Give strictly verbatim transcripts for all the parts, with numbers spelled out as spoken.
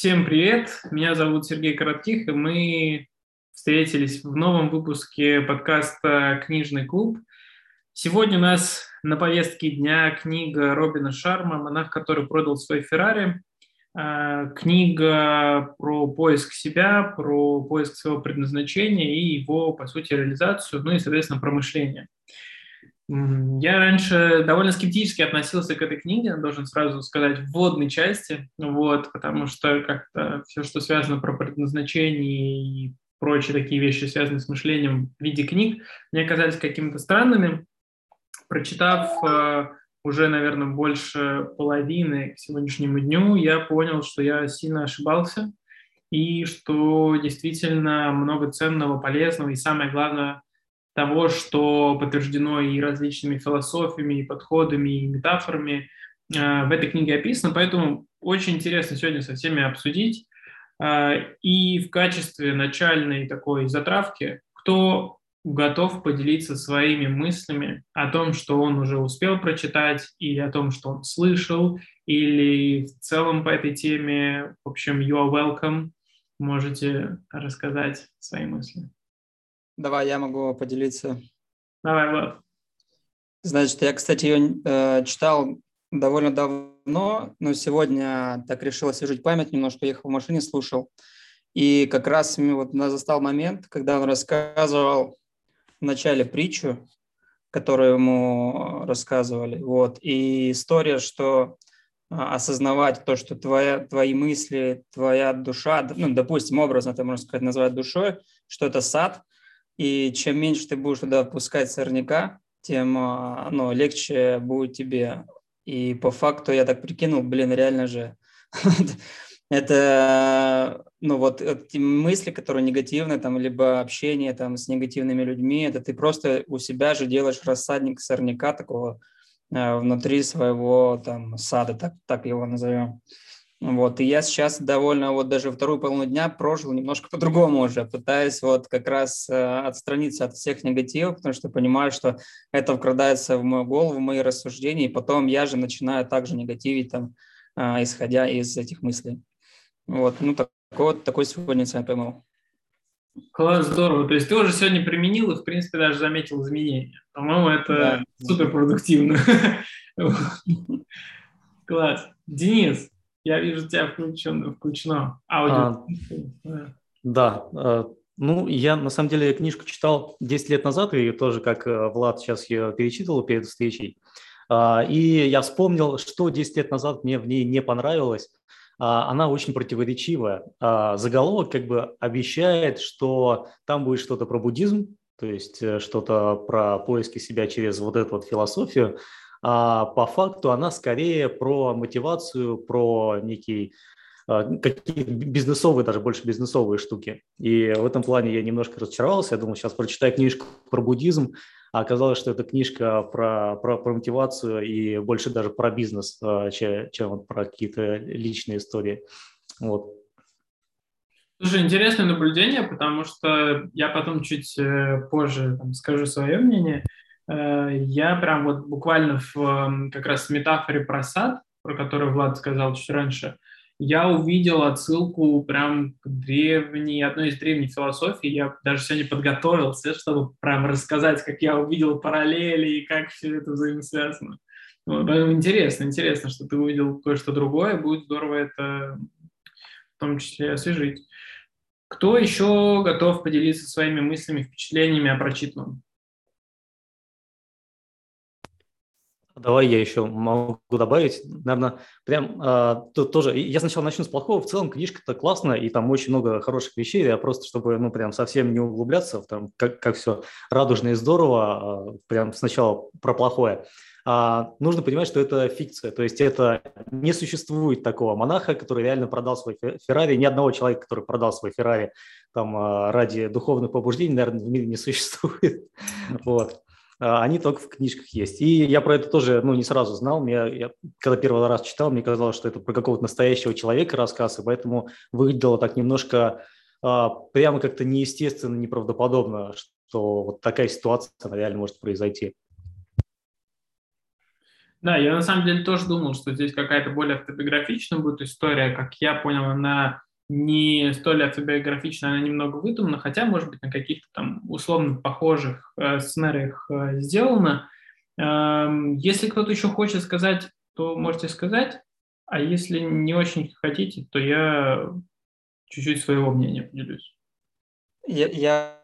Всем привет, меня зовут Сергей Коротких, и мы встретились в новом выпуске подкаста «Книжный клуб». Сегодня у нас на повестке дня книга Робина Шарма «Монах, который продал свой Феррари». Книга про поиск себя, про поиск своего предназначения и его, по сути, реализацию, ну и, соответственно, про мышление. Я раньше довольно скептически относился к этой книге, должен сразу сказать, в вводной части, вот, потому что как-то все, что связано про предназначение и прочие такие вещи, связанные с мышлением в виде книг, мне казались какими-то странными. Прочитав э, уже, наверное, больше половины к сегодняшнему дню, я понял, что я сильно ошибался и что действительно много ценного, полезного и, самое главное, того, что подтверждено и различными философиями, и подходами, и метафорами, в этой книге описано, поэтому очень интересно сегодня со всеми обсудить. И в качестве начальной такой затравки, кто готов поделиться своими мыслями о том, что он уже успел прочитать, или о том, что он слышал, или в целом по этой теме, в общем, you are welcome, можете рассказать свои мысли. Давай, я могу поделиться. Давай, Влад. Значит, я, кстати, ее э, читал довольно давно, но сегодня так решил освежить память немножко, ехал в машине, слушал. И как раз вот нас застал момент, когда он рассказывал в начале притчу, которую ему рассказывали. Вот. И история, что осознавать то, что твоя, твои мысли, твоя душа, ну, допустим, образно это можно сказать, назвать душой, что это сад. И чем меньше ты будешь туда впускать сорняка, тем ну, легче будет тебе. И по факту я так прикинул, блин, реально же. Это, ну вот, мысли, которые негативны, там, либо общение там, с негативными людьми, это ты просто у себя же делаешь рассадник сорняка такого внутри своего там сада, так, так его назовем. Вот, и я сейчас довольно, вот даже вторую половину дня прожил немножко по-другому уже, пытаюсь вот как раз э, отстраниться от всех негативов, потому что понимаю, что это вкрадается в мою голову, в мои рассуждения, и потом я же начинаю также негативить, там, э, исходя из этих мыслей. Вот, ну, так, вот, такой сегодня я поймал. Класс, здорово. То есть ты уже сегодня применил и, в принципе, даже заметил изменения. По-моему, это да. Суперпродуктивно. Класс. Денис. Я вижу, тебя включено, включено аудио. А, да, ну я на самом деле книжку читал десять лет назад, и тоже как Влад сейчас ее перечитывал перед встречей. И я вспомнил, что десять лет назад мне в ней не понравилось. Она очень противоречивая. Заголовок как бы обещает, что там будет что-то про буддизм, то есть что-то про поиски себя через вот эту вот философию. А по факту она скорее про мотивацию, про некие какие-то бизнесовые, даже больше бизнесовые штуки. И в этом плане я немножко разочаровался. Я думал, сейчас прочитаю книжку про буддизм, а оказалось, что это книжка про, про, про мотивацию и больше даже про бизнес, чем, чем про какие-то личные истории. Вот. Слушай, интересное наблюдение, потому что я потом чуть позже там, скажу свое мнение. Я прям вот буквально в как раз в метафоре про сад, про которую Влад сказал чуть раньше, я увидел отсылку прям к древней, одной из древних философий. Я даже сегодня подготовился, чтобы прям рассказать, как я увидел параллели и как все это взаимосвязано. Вот, поэтому интересно, интересно, что ты увидел кое-что другое. Будет здорово это в том числе освежить. Кто еще готов поделиться своими мыслями, впечатлениями о прочитанном? Давай я еще могу добавить, наверное, прям а, то, тоже, я сначала начну с плохого, в целом книжка-то классная, и там очень много хороших вещей, я просто, чтобы, ну, прям совсем не углубляться, там, как, как все радужно и здорово, а, прям сначала про плохое, а, нужно понимать, что это фикция, то есть это не существует такого монаха, который реально продал свой Феррари, ни одного человека, который продал свой Феррари, там, а, ради духовных побуждений, наверное, в мире не существует, вот. Они только в книжках есть. И я про это тоже ну, не сразу знал. Мне, я, когда первый раз читал, мне казалось, что это про какого-то настоящего человека рассказ, и поэтому выглядело так немножко а, прямо как-то неестественно, неправдоподобно, что вот такая ситуация реально может произойти. Да, я на самом деле тоже думал, что здесь какая-то более автобиографичная будет история. Как я понял, она не столь автобиографичная, она немного выдумана, хотя, может быть, на каких-то там условно похожих э, сценариях э, сделано. Э, если кто-то еще хочет сказать, то можете сказать, а если не очень хотите, то я чуть-чуть своего мнения поделюсь. Я, я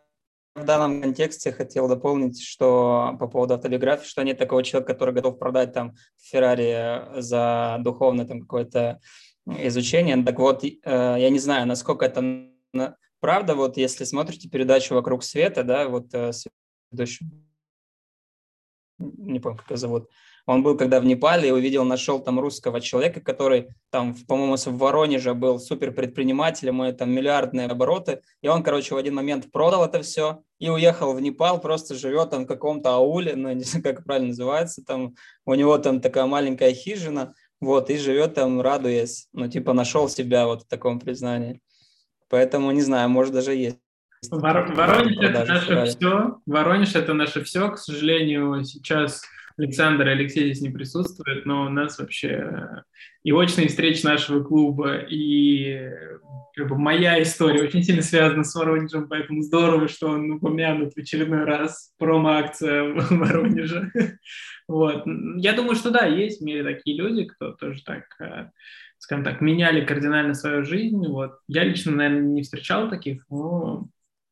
в данном контексте хотел дополнить, что по поводу автобиографии, что нет такого человека, который готов продать там Феррари за духовное там какое-то изучение. Так вот, я не знаю, насколько это правда. Вот если смотрите передачу «Вокруг света», да, вот ведущий, не помню, как его зовут, он был когда в Непале и увидел, нашел там русского человека, который там, по-моему, в Воронеже был суперпредпринимателем, и там миллиардные обороты, и он, короче, в один момент продал это все и уехал в Непал, просто живет там в каком-то ауле, ну, не знаю, как правильно называется, там у него там такая маленькая хижина, вот, и живет там, радуясь, ну, типа, нашел себя вот в таком признании. Поэтому, не знаю, может, даже есть. Вор- Воронеж – это наше Феррари. Все. Воронеж – это наше все. К сожалению, сейчас Александр и Алексей здесь не присутствуют, но у нас вообще и очные встречи нашего клуба, и как бы, моя история очень сильно связана с Воронежем, поэтому здорово, что он упомянут в очередной раз, промо-акция Воронежа. Вот. Я думаю, что да, есть в мире такие люди, кто тоже так, скажем так, меняли кардинально свою жизнь. Вот. Я лично, наверное, не встречал таких, но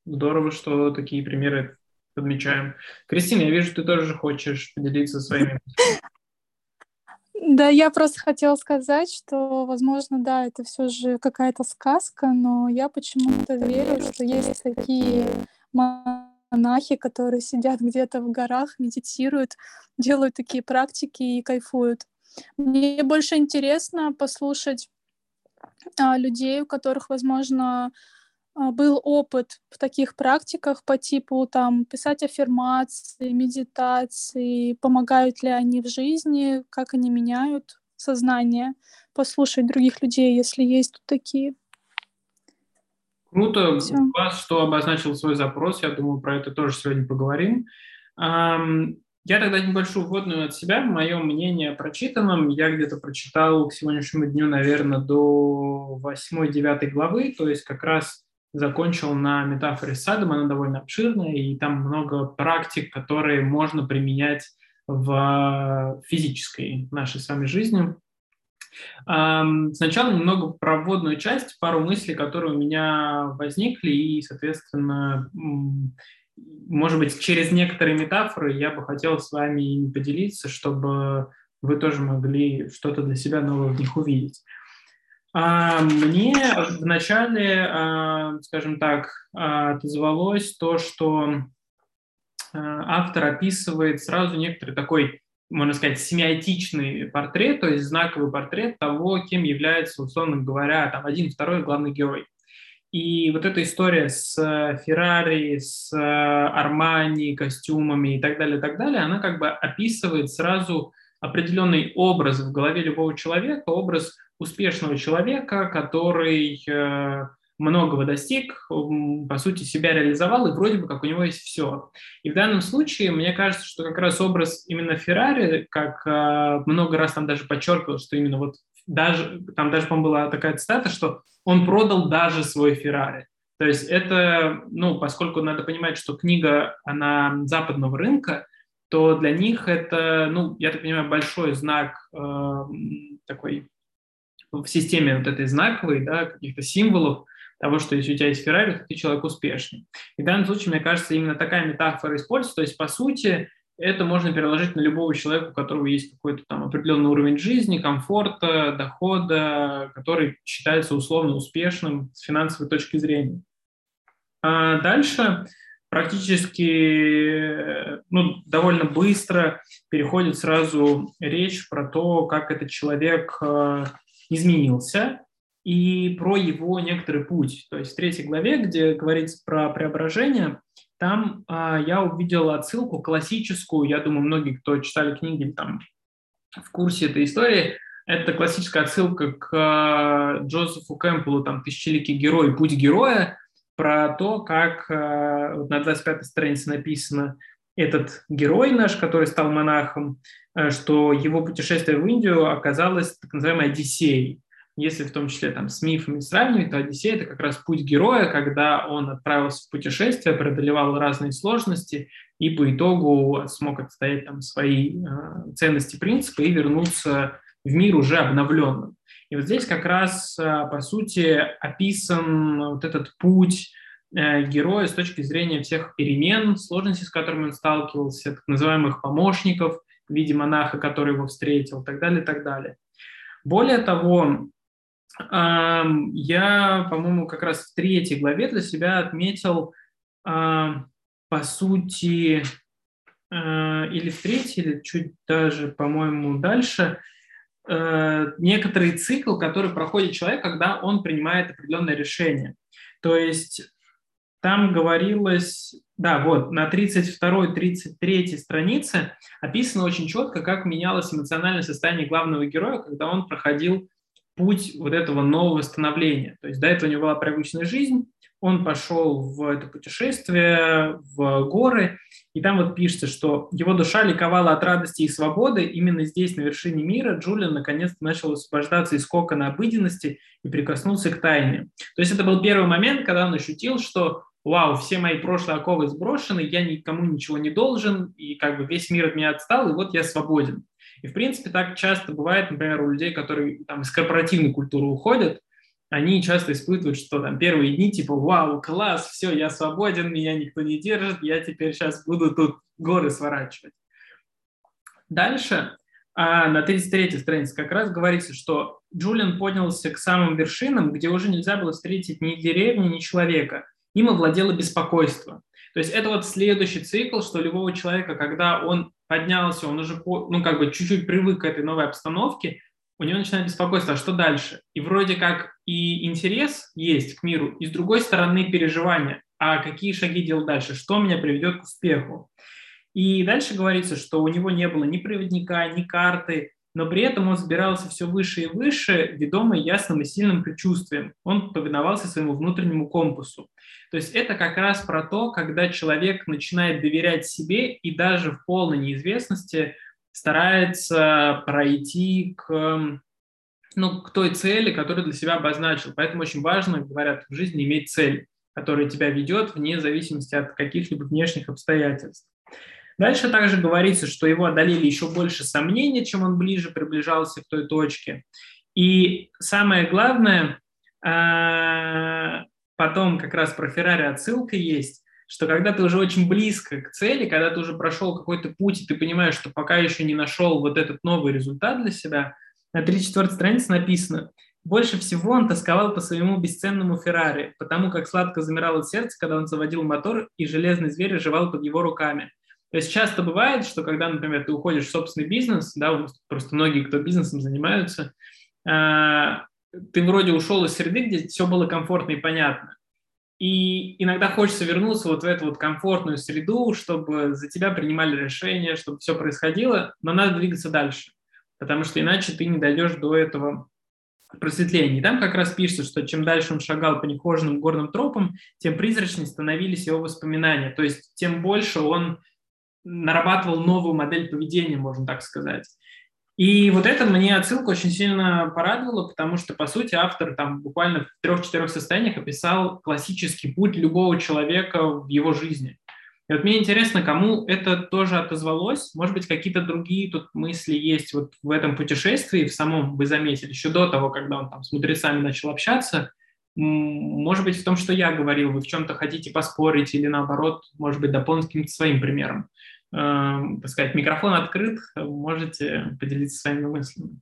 здорово, что такие примеры подмечаем. Кристина, я вижу, ты тоже хочешь поделиться своими. Да, я просто хотела сказать, что, возможно, да, это все же какая-то сказка, но я почему-то верю, что есть такие монахи, которые сидят где-то в горах, медитируют, делают такие практики и кайфуют. Мне больше интересно послушать а, людей, у которых, возможно, был опыт в таких практиках по типу там писать аффирмации, медитации, помогают ли они в жизни, как они меняют сознание, послушать других людей, если есть тут такие. Круто. Все. У вас что обозначил свой запрос, я думаю, про это тоже сегодня поговорим. Я тогда небольшую вводную от себя, мое мнение о прочитанном. Я где-то прочитал к сегодняшнему дню, наверное, до восьмой-девятой главы, то есть как раз закончил на метафоре с садом, она довольно обширная, и там много практик, которые можно применять в физической нашей с вами жизни. Сначала немного про вводную часть, пару мыслей, которые у меня возникли, и, соответственно, может быть, через некоторые метафоры я бы хотел с вами поделиться, чтобы вы тоже могли что-то для себя новое в них увидеть. Мне вначале, скажем так, отозвалось то, что автор описывает сразу некоторый такой, можно сказать, семиотичный портрет, то есть знаковый портрет того, кем является, условно говоря, там, один, второй главный герой. И вот эта история с Феррари, с Армани, костюмами и так далее, и так далее, она как бы описывает сразу определенный образ в голове любого человека, образ успешного человека, который э, многого достиг, по сути, себя реализовал, и вроде бы как у него есть все. И в данном случае, мне кажется, что как раз образ именно Феррари, как э, много раз там даже подчеркивал, что именно вот даже, там даже, по-моему, была такая цитата, что он продал даже свой Феррари. То есть это, ну, поскольку надо понимать, что книга, она западного рынка, то для них это, ну, я так понимаю, большой знак э, такой в системе вот этой знаковой, да, каких-то символов того, что если у тебя есть Феррари, то ты человек успешный. И в данном случае, мне кажется, именно такая метафора используется. То есть, по сути, это можно переложить на любого человека, у которого есть какой-то там определенный уровень жизни, комфорта, дохода, который считается условно успешным с финансовой точки зрения. А дальше практически, ну, довольно быстро переходит сразу речь про то, как этот человек изменился, и про его некоторый путь. То есть в третьей главе, где говорится про преображение, там а, я увидел отсылку классическую, я думаю, многие, кто читали книги, там в курсе этой истории, это классическая отсылка к а, Джозефу Кэмпеллу, там «Тысячеликий герой», «Путь героя», про то, как а, на двадцать пятой странице написано, этот герой наш, который стал монахом, что его путешествие в Индию оказалось так называемой Одиссеей. Если в том числе там, с мифами сравнивать, то Одиссей – это как раз путь героя, когда он отправился в путешествие, преодолевал разные сложности и по итогу смог отстоять там, свои э, ценности, принципы и вернуться в мир уже обновленным. И вот здесь как раз, э, по сути, описан вот этот путь э, героя с точки зрения всех перемен, сложностей, с которыми он сталкивался, так называемых помощников в виде монаха, который его встретил, и так далее, и так далее. Более того, я, по-моему, как раз в третьей главе для себя отметил, по сути, или в третьей, или чуть даже, по-моему, дальше, некоторый цикл, который проходит человек, когда он принимает определенное решение. То есть там говорилось, да, вот на тридцать второй - тридцать третьей странице описано очень четко, как менялось эмоциональное состояние главного героя, когда он проходил путь вот этого нового становления. То есть до этого у него была привычная жизнь, он пошел в это путешествие, в горы, и там вот пишется, что его душа ликовала от радости и свободы. Именно здесь, на вершине мира, Джулиан наконец-то начал освобождаться из кокона обыденности и прикоснулся к тайне. То есть это был первый момент, когда он ощутил, что вау, все мои прошлые оковы сброшены, я никому ничего не должен, и как бы весь мир от меня отстал, и вот я свободен. И, в принципе, так часто бывает, например, у людей, которые там, из корпоративной культуры уходят, они часто испытывают, что там первые дни типа «Вау, класс, все, я свободен, меня никто не держит, я теперь сейчас буду тут горы сворачивать». Дальше а на тридцать третьей странице как раз говорится, что Джулиан поднялся к самым вершинам, где уже нельзя было встретить ни деревни, ни человека. Им овладело беспокойство. То есть это вот следующий цикл, что любого человека, когда он поднялся, он уже ну, как бы чуть-чуть привык к этой новой обстановке, у него начинает беспокойство, а что дальше? И вроде как и интерес есть к миру, и с другой стороны переживания, а какие шаги делать дальше, что меня приведет к успеху. И дальше говорится, что у него не было ни проводника, ни карты, но при этом он взбирался все выше и выше, ведомый ясным и сильным предчувствием. Он повиновался своему внутреннему компасу. То есть это как раз про то, когда человек начинает доверять себе и даже в полной неизвестности старается пройти к, ну, к той цели, которую для себя обозначил. Поэтому очень важно, говорят, в жизни иметь цель, которая тебя ведет вне зависимости от каких-либо внешних обстоятельств. Дальше также говорится, что его одолели еще больше сомнений, чем он ближе приближался к той точке. И самое главное, потом как раз про Феррари отсылка есть, что когда ты уже очень близко к цели, когда ты уже прошел какой-то путь, и ты понимаешь, что пока еще не нашел вот этот новый результат для себя, на тридцать четвёртой странице написано: «Больше всего он тосковал по своему бесценному Феррари, потому как сладко замирало сердце, когда он заводил мотор, и железный зверь оживал под его руками». То есть часто бывает, что когда, например, ты уходишь в собственный бизнес, да, у нас просто многие, кто бизнесом занимаются, ты вроде ушел из среды, где все было комфортно и понятно. И иногда хочется вернуться вот в эту вот комфортную среду, чтобы за тебя принимали решения, чтобы все происходило, но надо двигаться дальше, потому что иначе ты не дойдешь до этого просветления. И там как раз пишется, что чем дальше он шагал по нехоженным горным тропам, тем призрачнее становились его воспоминания, то есть тем больше он нарабатывал новую модель поведения, можно так сказать. И вот это мне отсылка очень сильно порадовала, потому что, по сути, автор там буквально в трех-четырех состояниях описал классический путь любого человека в его жизни. И вот мне интересно, кому это тоже отозвалось. Может быть, какие-то другие тут мысли есть вот в этом путешествии, в самом вы заметили, еще до того, когда он там с мудрецами начал общаться. Может быть, в том, что я говорил, вы в чем-то хотите поспорить или, наоборот, может быть, дополнить каким-то своим примером. Так сказать, микрофон открыт, можете поделиться своими мыслями.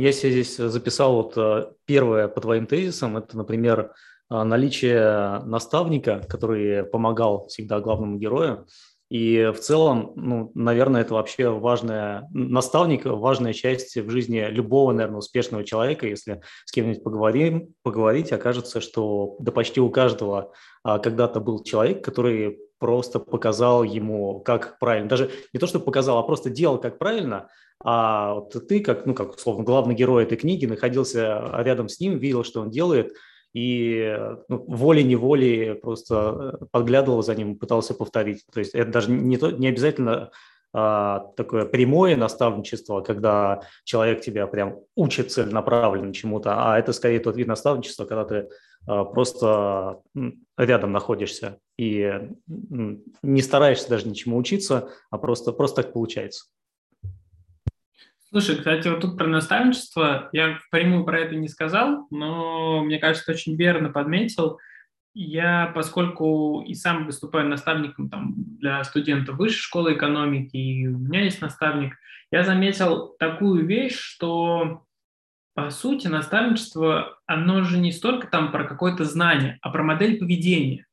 Я себе здесь записал вот первое по твоим тезисам, это, например, наличие наставника, который помогал всегда главному герою. И в целом, ну, наверное, это вообще важная, наставник, важная часть в жизни любого, наверное, успешного человека. Если с кем-нибудь поговорим, поговорить, окажется, что да почти у каждого а, когда-то был человек, который просто показал ему, как правильно. Даже не то, что показал, а просто делал, как правильно. А вот ты, как, ну, как условно, главный герой этой книги, находился рядом с ним, видел, что он делает, и ну, волей-неволей просто подглядывал за ним, пытался повторить. То есть это даже не, то, не обязательно а, такое прямое наставничество, когда человек тебя прям учит целенаправленно чему-то, а это скорее тот вид наставничества, когда ты а, просто рядом находишься и не стараешься даже ничему учиться, а просто, просто так получается. Слушай, кстати, вот тут про наставничество я впрямую про это не сказал, но, мне кажется, очень верно подметил. Я, поскольку и сам выступаю наставником там, для студентов Высшей школы экономики, и у меня есть наставник, я заметил такую вещь, что, по сути, наставничество, оно же не столько там про какое-то знание, а про модель поведения.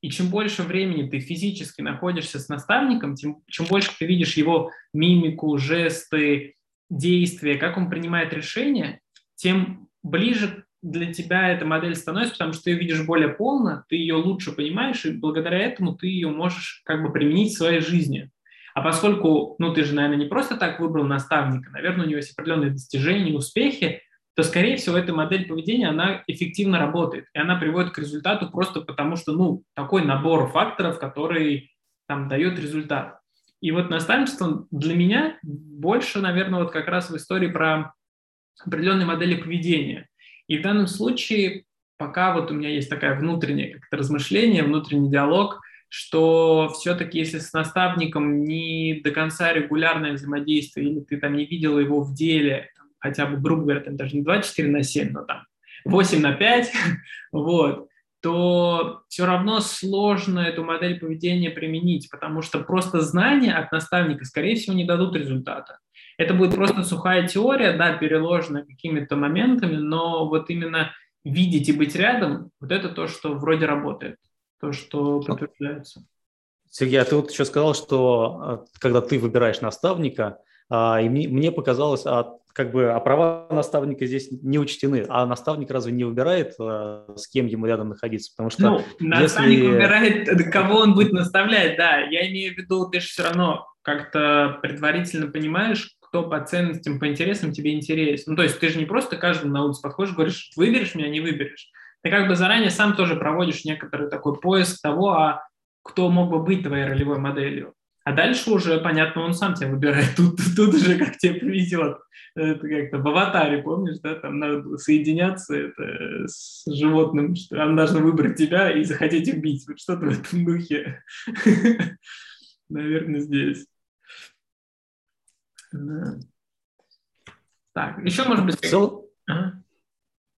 И чем больше времени ты физически находишься с наставником, тем, чем больше ты видишь его мимику, жесты, действия, как он принимает решения, тем ближе для тебя эта модель становится, потому что ты ее видишь более полно, ты ее лучше понимаешь, и благодаря этому ты ее можешь как бы применить в своей жизни. А поскольку, ну, ты же, наверное, не просто так выбрал наставника, наверное, у него есть определенные достижения, успехи, то, скорее всего, эта модель поведения, она эффективно работает, и она приводит к результату просто потому, что, ну, такой набор факторов, который там дает результат. И вот наставничество для меня больше, наверное, вот как раз в истории про определенные модели поведения. И в данном случае пока вот у меня есть такое внутреннее как-то размышление, внутренний диалог, что все-таки если с наставником не до конца регулярное взаимодействие, или ты там не видел его в деле, там, хотя бы, грубо говоря, там, даже не двадцать четыре на семь, но там восемь на пять, вот, то все равно сложно эту модель поведения применить, потому что просто знания от наставника, скорее всего, не дадут результата. Это будет просто сухая теория, да, переложенная какими-то моментами, но вот именно видеть и быть рядом, вот это то, что вроде работает, то, что подтверждается. Сергей, а ты вот еще сказал, что когда ты выбираешь наставника, и мне показалось, а как бы а права наставника здесь не учтены, а наставник разве не выбирает, с кем ему рядом находиться? Потому что ну, если... наставник выбирает, кого он будет наставлять, да. Я имею в виду, ты же все равно как-то предварительно понимаешь, кто по ценностям, по интересам тебе интересен. Ну, то есть ты же не просто каждому на улице подходишь, говоришь, выберешь меня, не выберешь. Ты как бы заранее сам тоже проводишь некоторый такой поиск того, а кто мог бы быть твоей ролевой моделью. А дальше уже, понятно, он сам тебя выбирает. Тут, тут уже как тебе привезет. Это как-то в «Аватаре», помнишь, да? Там надо было соединяться это, с животным. Что оно должно выбрать тебя и захотеть убить. Вот что-то в этом духе. Наверное, здесь. Так, еще, может быть...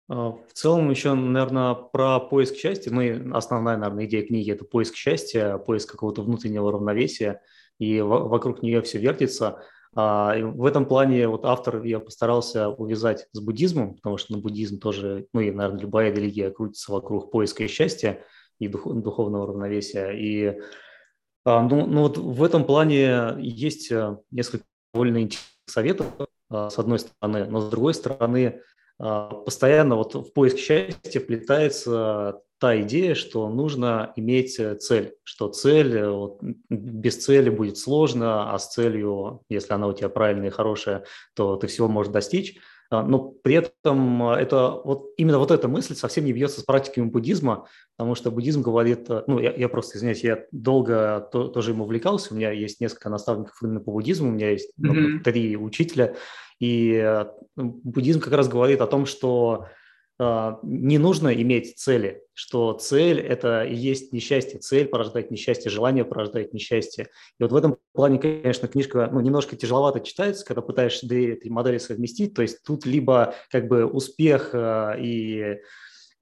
В целом еще, наверное, про поиск счастья. Мы, основная, наверное, идея книги – это поиск счастья, поиск какого-то внутреннего равновесия, и в- вокруг нее все вертится. А, в этом плане вот автор я постарался увязать с буддизмом, потому что ну, буддизм тоже, ну и, наверное, любая религия крутится вокруг поиска счастья и дух- духовного равновесия. И а, ну, ну, вот в этом плане есть несколько довольно интересных советов, а, с одной стороны, но с другой стороны – постоянно вот в поиск счастья вплетается та идея, что нужно иметь цель, что цель, вот, без цели будет сложно, а с целью, если она у тебя правильная и хорошая, то ты всего можешь достичь. Но при этом это, вот, именно вот эта мысль совсем не бьется с практиками буддизма, потому что буддизм говорит, ну я, я просто, извиняюсь, я долго то, тоже им увлекался, у меня есть несколько наставников именно по буддизму, у меня есть mm-hmm. три учителя, и буддизм как раз говорит о том, что э, не нужно иметь цели, что цель – это и есть несчастье, цель порождает несчастье, желание порождает несчастье. И вот в этом плане, конечно, книжка ну, немножко тяжеловато читается, когда пытаешься две эти модели совместить, то есть тут либо как бы успех э, и,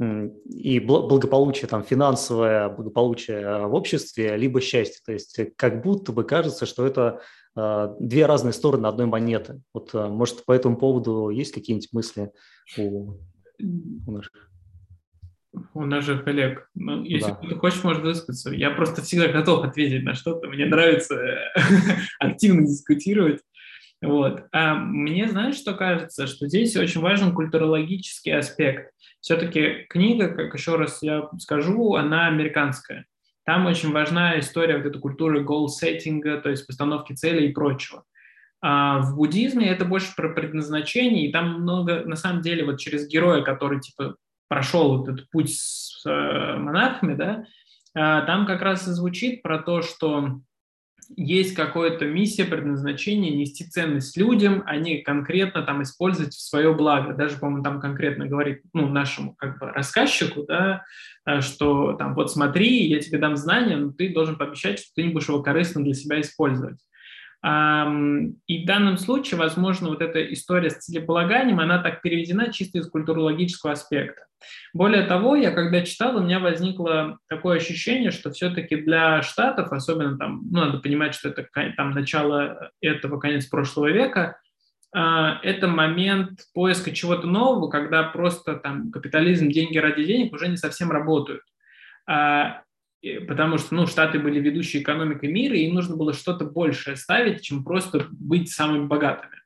э, и благополучие, там, финансовое благополучие в обществе, либо счастье, то есть как будто бы кажется, что это… две разные стороны одной монеты. Вот, может, по этому поводу есть какие-нибудь мысли у, у наших? У наших коллег. Ну, если да. Ты хочешь, можешь высказаться. Я просто всегда готов ответить на что-то. Мне нравится активно дискутировать. Вот. А мне, знаешь, что кажется? Что здесь очень важен культурологический аспект. Все-таки книга, как еще раз я скажу, она американская. Там очень важна история вот этой культуры goal-сеттинга, то есть постановки целей и прочего. А в буддизме это больше про предназначение, и там много, на самом деле, вот через героя, который типа прошел вот этот путь с э, монахами, да, э, там как раз и звучит про то, что есть какая-то миссия, предназначение нести ценность людям, а не конкретно там использовать в свое благо. Даже, по-моему, там конкретно говорит, ну, нашему как бы рассказчику, да, что там вот смотри, я тебе дам знания, но ты должен пообещать, что ты не будешь его корыстно для себя использовать. И в данном случае, возможно, вот эта история с целеполаганием, она так переведена чисто из культурологического аспекта. Более того, я когда читал, у меня возникло такое ощущение, что все-таки для Штатов, особенно там, ну, надо понимать, что это там начало этого, конец прошлого века, это момент поиска чего-то нового, когда просто там капитализм, деньги ради денег уже не совсем работают. Потому что, ну, Штаты были ведущей экономикой мира, и им нужно было что-то большее ставить, чем просто быть самыми богатыми.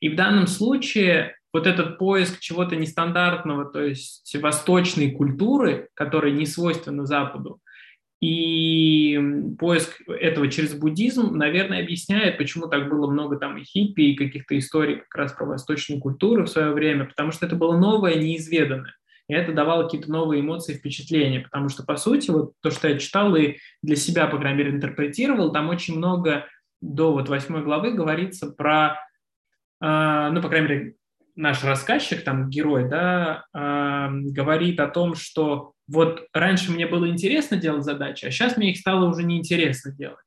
И в данном случае вот этот поиск чего-то нестандартного, то есть восточной культуры, которая не свойственна Западу, и поиск этого через буддизм, наверное, объясняет, почему так было много там и хиппи, и каких-то историй как раз про восточную культуру в свое время, потому что это было новое, неизведанное. И это давало какие-то новые эмоции, впечатления, потому что, по сути, вот то, что я читал и для себя, по крайней мере, интерпретировал, там очень много до вот восьмой главы говорится про, э, ну, по крайней мере, наш рассказчик, там, герой, да, э, говорит о том, что вот раньше мне было интересно делать задачи, а сейчас мне их стало уже неинтересно делать.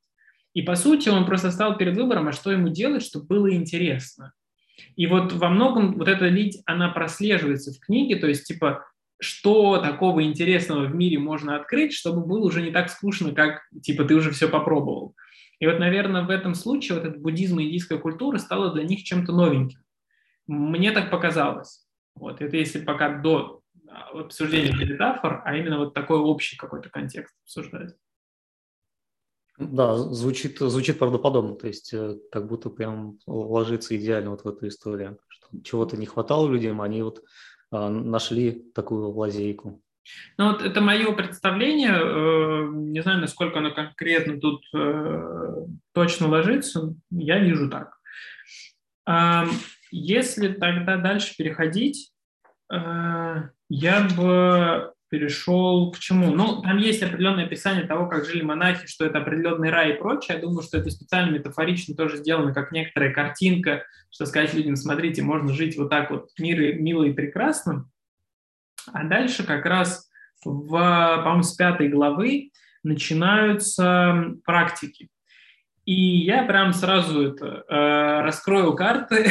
И, по сути, он просто стал перед выбором, а что ему делать, чтобы было интересно. И вот во многом вот эта нить, она прослеживается в книге, то есть, типа, что такого интересного в мире можно открыть, чтобы было уже не так скучно, как, типа, ты уже все попробовал. И вот, наверное, в этом случае вот этот буддизм и индийская культура стала для них чем-то новеньким. Мне так показалось. Вот, это если пока до обсуждения метафор, а именно вот такой общий какой-то контекст обсуждать. Да, звучит, звучит правдоподобно, то есть как будто прям ложится идеально вот в эту историю, что чего-то не хватало людям, они вот а, нашли такую лазейку. Ну вот это мое представление, не знаю, насколько оно конкретно тут точно ложится, я вижу так. Если тогда дальше переходить, я бы... перешел к чему? Ну, там есть определенное описание того, как жили монахи, что это определенный рай и прочее. Я думаю, что это специально метафорично тоже сделано, как некоторая картинка, что сказать людям, смотрите, можно жить вот так вот, мир, мило и прекрасно. А дальше как раз, в, по-моему, с пятой главы начинаются практики. И я прям сразу это, э, раскрою карты.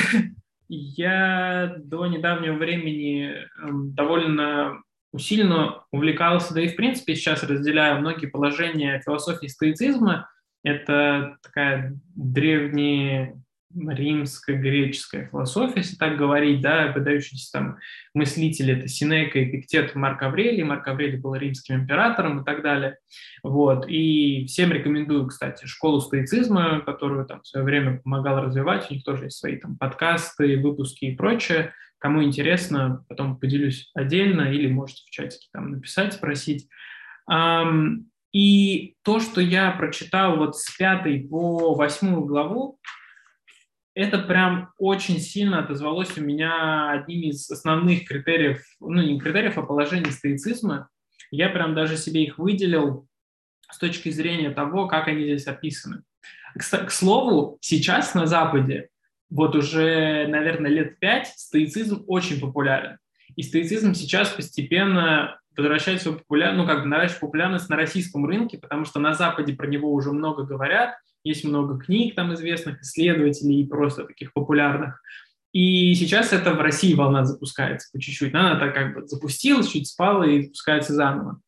Я до недавнего времени довольно... усиленно увлекался, да и, в принципе, сейчас разделяю многие положения философии стоицизма. Это такая древнеримская, греческая философия, если так говорить, да, выдающиеся там мыслители, это Сенека, Эпиктет, Марк Аврелий. Марк Аврелий был римским императором и так далее. Вот. И всем рекомендую, кстати, школу стоицизма, которую там в свое время помогал развивать. У них тоже есть свои там подкасты, выпуски и прочее. Кому интересно, потом поделюсь отдельно или можете в чатике там написать, спросить. И то, что я прочитал вот с пятой по восьмую главу, это прям очень сильно отозвалось у меня одним из основных критериев, ну не критериев, а положений стоицизма. Я прям даже себе их выделил с точки зрения того, как они здесь описаны. К слову, сейчас на Западе вот уже, наверное, лет пять стоицизм очень популярен. И стоицизм сейчас постепенно возвращает свою популярность, ну, как бы наращивает популярность на российском рынке, потому что на Западе про него уже много говорят, есть много книг там известных, исследователей и просто таких популярных. И сейчас это в России волна запускается по чуть-чуть. Она так как бы запустилась, чуть спала и запускается заново.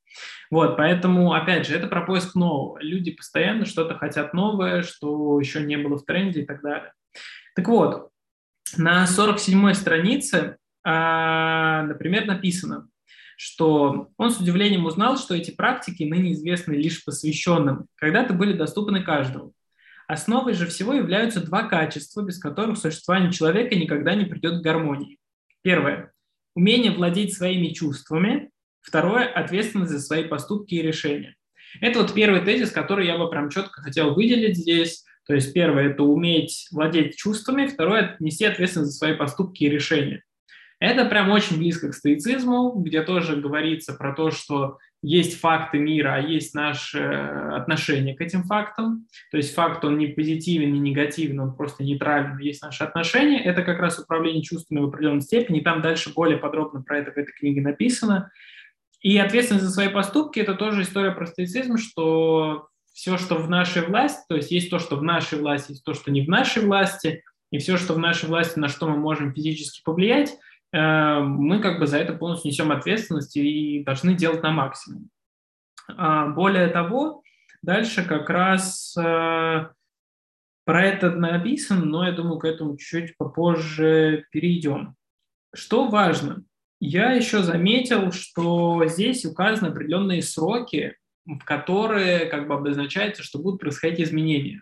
Вот, поэтому, опять же, это про поиск нового. Люди постоянно что-то хотят новое, что еще не было в тренде и так далее. Так вот, на сорок седьмой странице, например, написано, что он с удивлением узнал, что эти практики ныне известны лишь посвященным, когда-то были доступны каждому. Основой же всего являются два качества, без которых существование человека никогда не придет к гармонии. Первое – умение владеть своими чувствами. Второе – ответственность за свои поступки и решения. Это вот первый тезис, который я бы прям четко хотел выделить здесь. То есть первое – это уметь владеть чувствами, второе – нести ответственность за свои поступки и решения. Это прям очень близко к стоицизму, где тоже говорится про то, что есть факты мира, а есть наше отношение к этим фактам. То есть факт, он не позитивен, не негативен, он просто нейтрален. Есть наше отношение. Это как раз управление чувствами в определенной степени. И там дальше более подробно про это в этой книге написано. И ответственность за свои поступки – это тоже история про стоицизм, что все, что в нашей власти, то есть есть то, что в нашей власти, есть то, что не в нашей власти, и все, что в нашей власти, на что мы можем физически повлиять, мы как бы за это полностью несем ответственность и должны делать на максимум. Более того, дальше как раз про это написано, но я думаю, к этому чуть-чуть попозже перейдем. Что важно? Я еще заметил, что здесь указаны определенные сроки, в которые как бы обозначается, что будут происходить изменения.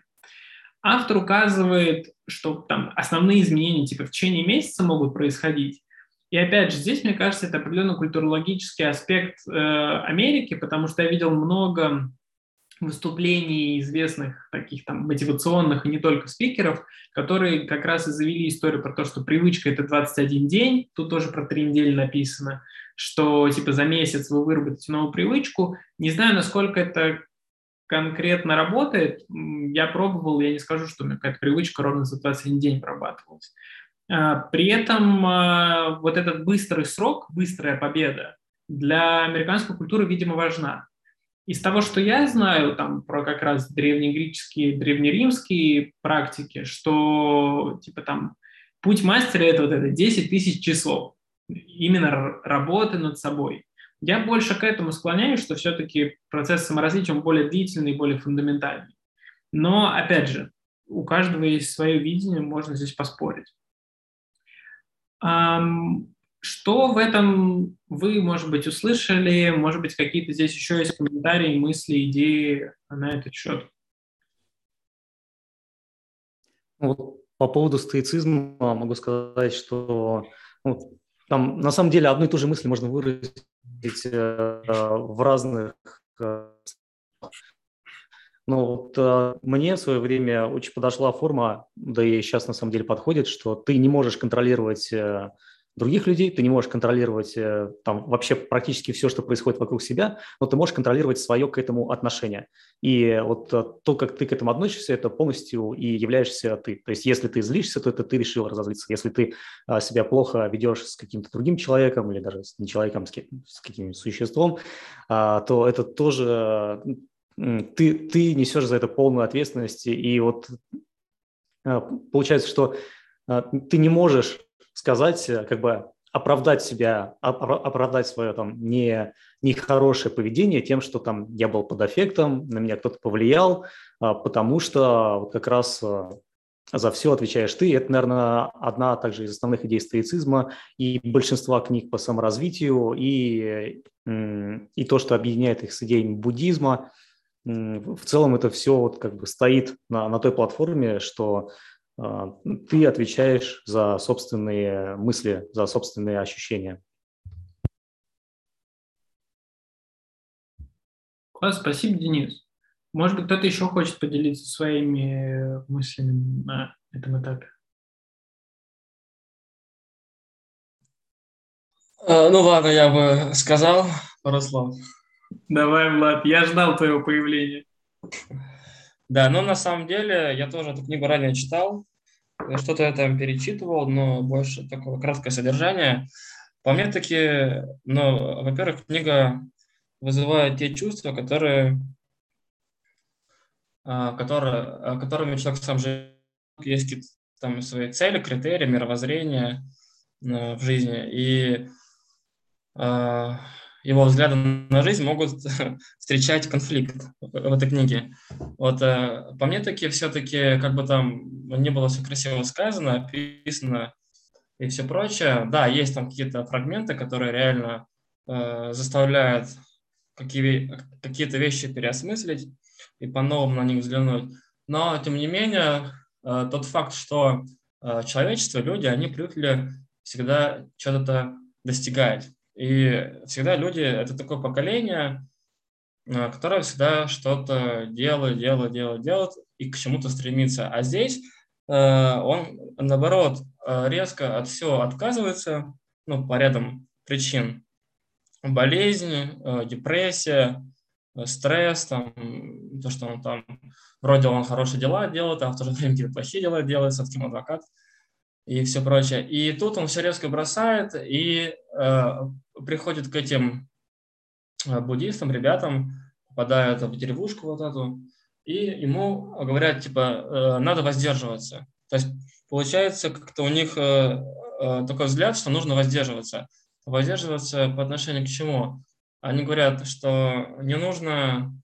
Автор указывает, что там основные изменения типа в течение месяца могут происходить. И опять же, здесь, мне кажется, это определенно культурологический аспект э, Америки, потому что я видел много выступлений известных таких там мотивационных и не только спикеров, которые как раз и завели историю про то, что привычка – это двадцать один день, тут тоже про три недели написано, что типа за месяц вы выработаете новую привычку. Не знаю, насколько это конкретно работает. Я пробовал, я не скажу, что у меня какая-то привычка ровно за двадцать один день прорабатывалась. При этом вот этот быстрый срок, быстрая победа для американской культуры, видимо, важна. Из того, что я знаю там, про как раз древнегреческие, древнеримские практики, что типа там путь мастера – это вот это десять тысяч часов именно работы над собой. Я больше к этому склоняюсь, что все-таки процесс саморазвития он более длительный, более фундаментальный. Но, опять же, у каждого есть свое видение, можно здесь поспорить. Что в этом вы, может быть, услышали? Может быть, какие-то здесь еще есть комментарии, мысли, идеи на этот счет? Вот по поводу стоицизма могу сказать, что ну, там на самом деле одну и ту же мысль можно выразить э, в разных... Э, Ну, вот, э, мне в свое время очень подошла форма, да и сейчас на самом деле подходит, что ты не можешь контролировать э, других людей, ты не можешь контролировать э, там, вообще практически все, что происходит вокруг себя, но ты можешь контролировать свое к этому отношение. И вот э, то, как ты к этому относишься, это полностью и являешься ты. То есть если ты злишься, то это ты решил разозлиться. Если ты э, себя плохо ведешь с каким-то другим человеком или даже с не человеком, с, кем, с каким-нибудь существом, э, то это тоже... Э, Ты, ты несешь за это полную ответственность, и вот получается, что ты не можешь сказать, как бы оправдать себя, оправдать свое там не, нехорошее поведение тем, что там я был под аффектом, на меня кто-то повлиял, потому что вот как раз за все отвечаешь ты. Это, наверное, одна также из основных идей стоицизма и большинства книг по саморазвитию, и, и то, что объединяет их с идеями буддизма. В целом это все вот как бы стоит на, на той платформе, что э, ты отвечаешь за собственные мысли, за собственные ощущения. Класс, спасибо, Денис. Может быть, кто-то еще хочет поделиться своими мыслями на этом этапе? А, ну ладно, я бы сказал пару слов. Давай, Влад, я ждал твоего появления. Да, ну на самом деле я тоже эту книгу ранее читал, что-то я там перечитывал, но больше такое краткое содержание. По мне таки, ну, во-первых, книга вызывает те чувства, которые, которые, которыми человек сам живет, есть какие-то там свои цели, критерии, мировоззрение в жизни, и его взгляды на жизнь могут встречать конфликт в этой книге. Вот, по мне таки, все-таки, как бы там не было все красиво сказано, описано и все прочее, да, есть там какие-то фрагменты, которые реально э, заставляют какие, какие-то вещи переосмыслить и по-новому на них взглянуть. Но, тем не менее, э, тот факт, что э, человечество, люди, они привыкли всегда что-то достигать. И всегда люди – это такое поколение, которое всегда что-то делает, делает, делает, делает и к чему-то стремится. А здесь он, наоборот, резко от всего отказывается ну, по рядам причин. Болезни, э, депрессия, э, стресс, там, то, что он там вроде он хорошие дела делает, а в то же время какие-то плохие дела делает, все-таки он адвокат и все прочее. И тут он все резко бросает и э, приходит к этим буддистам, ребятам, попадают в деревушку вот эту, и ему говорят, типа, э, надо воздерживаться. То есть получается, как-то у них э, э, такой взгляд, что нужно воздерживаться. Воздерживаться по отношению к чему? Они говорят, что не нужно,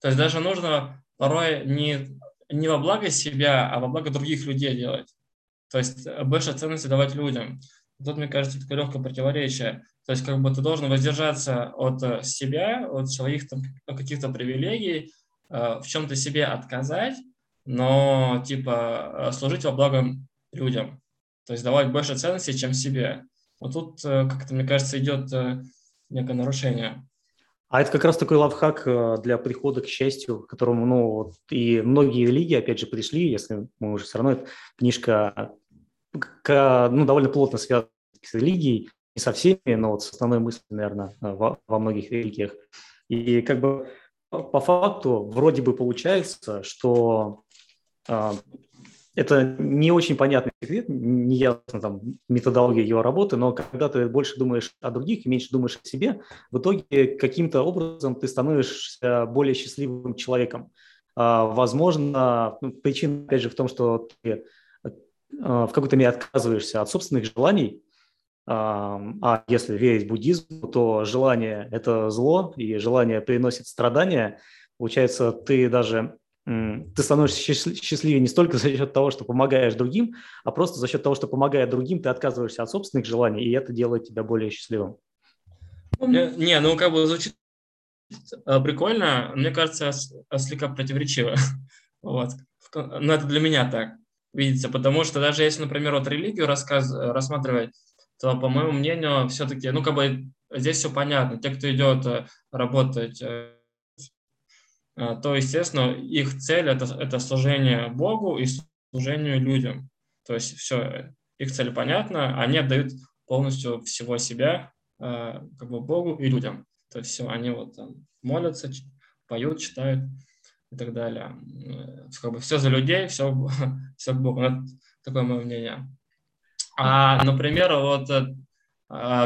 то есть даже нужно порой не, не во благо себя, а во благо других людей делать. То есть больше ценности давать людям. Тут, мне кажется, такое легкое противоречие. То есть как бы ты должен воздержаться от себя, от своих там каких-то привилегий, э, в чем-то себе отказать, но типа служить во благо людям. То есть давать больше ценностей, чем себе. Вот тут, как-то, мне кажется, идет некое нарушение. А это как раз такой лайфхак для прихода к счастью, к которому, ну, вот, и многие религии, опять же, пришли, если мы уже все равно, эта книжка, ну, довольно плотно связана с религией, не со всеми, но вот с основной мыслью, наверное, во, во многих религиях. И как бы по факту вроде бы получается, что... Это не очень понятный секрет, не ясно там методология его работы, но когда ты больше думаешь о других и меньше думаешь о себе, в итоге каким-то образом ты становишься более счастливым человеком. А, возможно, причина, опять же, в том, что ты а, в какой-то мере отказываешься от собственных желаний, а, а если верить буддизму, то желание – это зло, и желание приносит страдания. Получается, ты даже... ты становишься счастливее не столько за счет того, что помогаешь другим, а просто за счет того, что помогая другим, ты отказываешься от собственных желаний, и это делает тебя более счастливым. Не, ну как бы звучит прикольно, мне кажется, слегка противоречиво. Вот. Но это для меня так видится, потому что даже если, например, вот религию рассказ, рассматривать, то, по моему мнению, все-таки, ну как бы здесь все понятно. Те, кто идет работать... то, естественно, их цель – это, это служение Богу и служение людям. То есть все, их цель понятна, они отдают полностью всего себя как бы Богу и людям. То есть все, они вот там молятся, поют, читают и так далее. Как бы все за людей, все, все к Богу. Это такое мое мнение. А, например, вот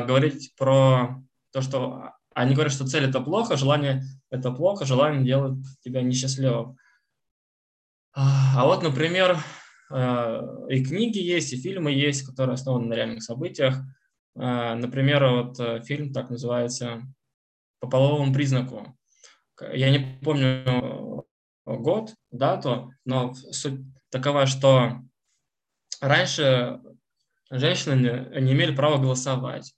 говорить про то, что… Они говорят, что цель – это плохо, желание – это плохо, желание делает тебя несчастливым. А вот, например, и книги есть, и фильмы есть, которые основаны на реальных событиях. Например, вот фильм так называется «По половому признаку». Я не помню год, дату, но суть такова, что раньше женщины не имели права голосовать,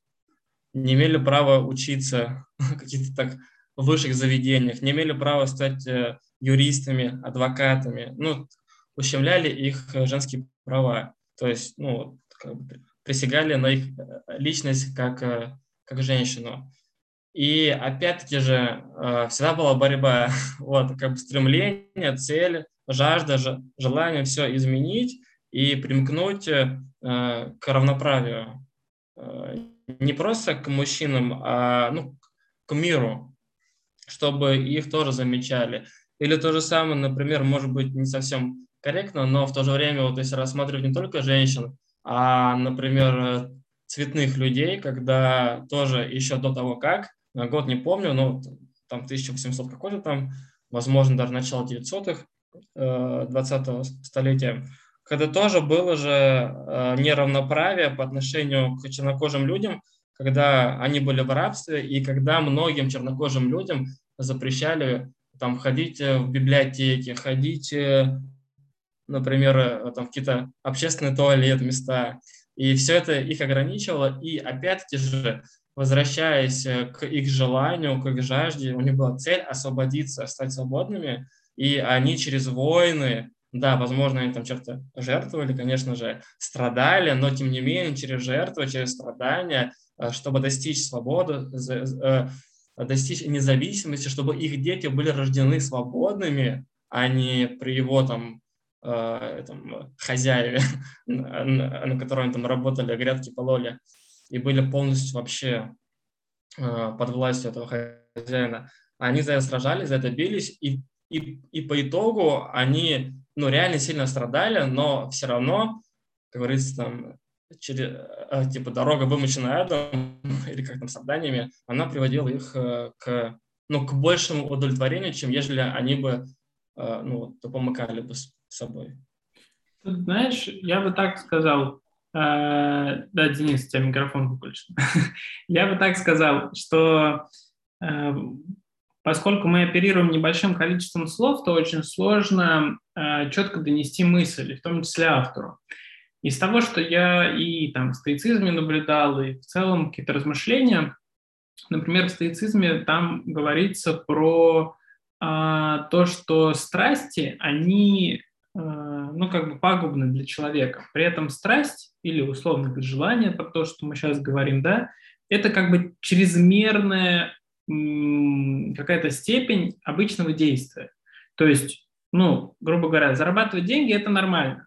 не имели права учиться в каких-то так высших заведениях, не имели права стать юристами, адвокатами, ну, ущемляли их женские права, то есть, ну, как бы присягали на их личность как, как женщину. И опять-таки же всегда была борьба, вот, как бы стремление, цель, жажда, желание все изменить и примкнуть к равноправию. Не просто к мужчинам, а ну, к миру, чтобы их тоже замечали. Или то же самое, например, может быть, не совсем корректно, но в то же время, вот если рассматривать не только женщин, а, например, цветных людей, когда тоже еще до того как, год не помню, но там тысяча восемьсот какой-то там, возможно, даже начало девятисотых, двадцатого столетия, когда тоже было же неравноправие по отношению к чернокожим людям, когда они были в рабстве, и когда многим чернокожим людям запрещали там, ходить в библиотеки, ходить, например, там, в какие-то общественные туалеты, места. И все это их ограничивало. И опять-таки же, возвращаясь к их желанию, к их жажде, у них была цель освободиться, стать свободными, и они через войны, да, возможно, они там чем-то жертвовали, конечно же, страдали, но тем не менее через жертвы, через страдания, чтобы достичь свободы, достичь независимости, чтобы их дети были рождены свободными, а не при его там, там хозяеве, на котором они там работали, грядки пололи. и были полностью вообще э, под властью этого хозяина, они за это сражались, за это бились, и, и, и по итогу они ну, реально сильно страдали, но все равно, как говорится, там, через, э, типа, дорога, вымощенная адом, или как там, страданиями, она приводила их э, к, ну, к большему удовлетворению, чем ежели они бы э, ну, помыкали бы с собой. Тут, знаешь, я бы так сказал, э, да, Денис, у тебя микрофон выключен. Я бы так сказал, что э, поскольку мы оперируем небольшим количеством слов, то очень сложно э, четко донести мысль, в том числе автору. Из того, что я и там в стоицизме наблюдал, и в целом какие-то размышления, например, в стоицизме там говорится про э, то, что страсти, они... ну, как бы пагубны для человека. При этом страсть или, условно, желание, про то, что мы сейчас говорим, да, это как бы чрезмерная м- какая-то степень обычного действия. То есть, ну, грубо говоря, зарабатывать деньги – это нормально.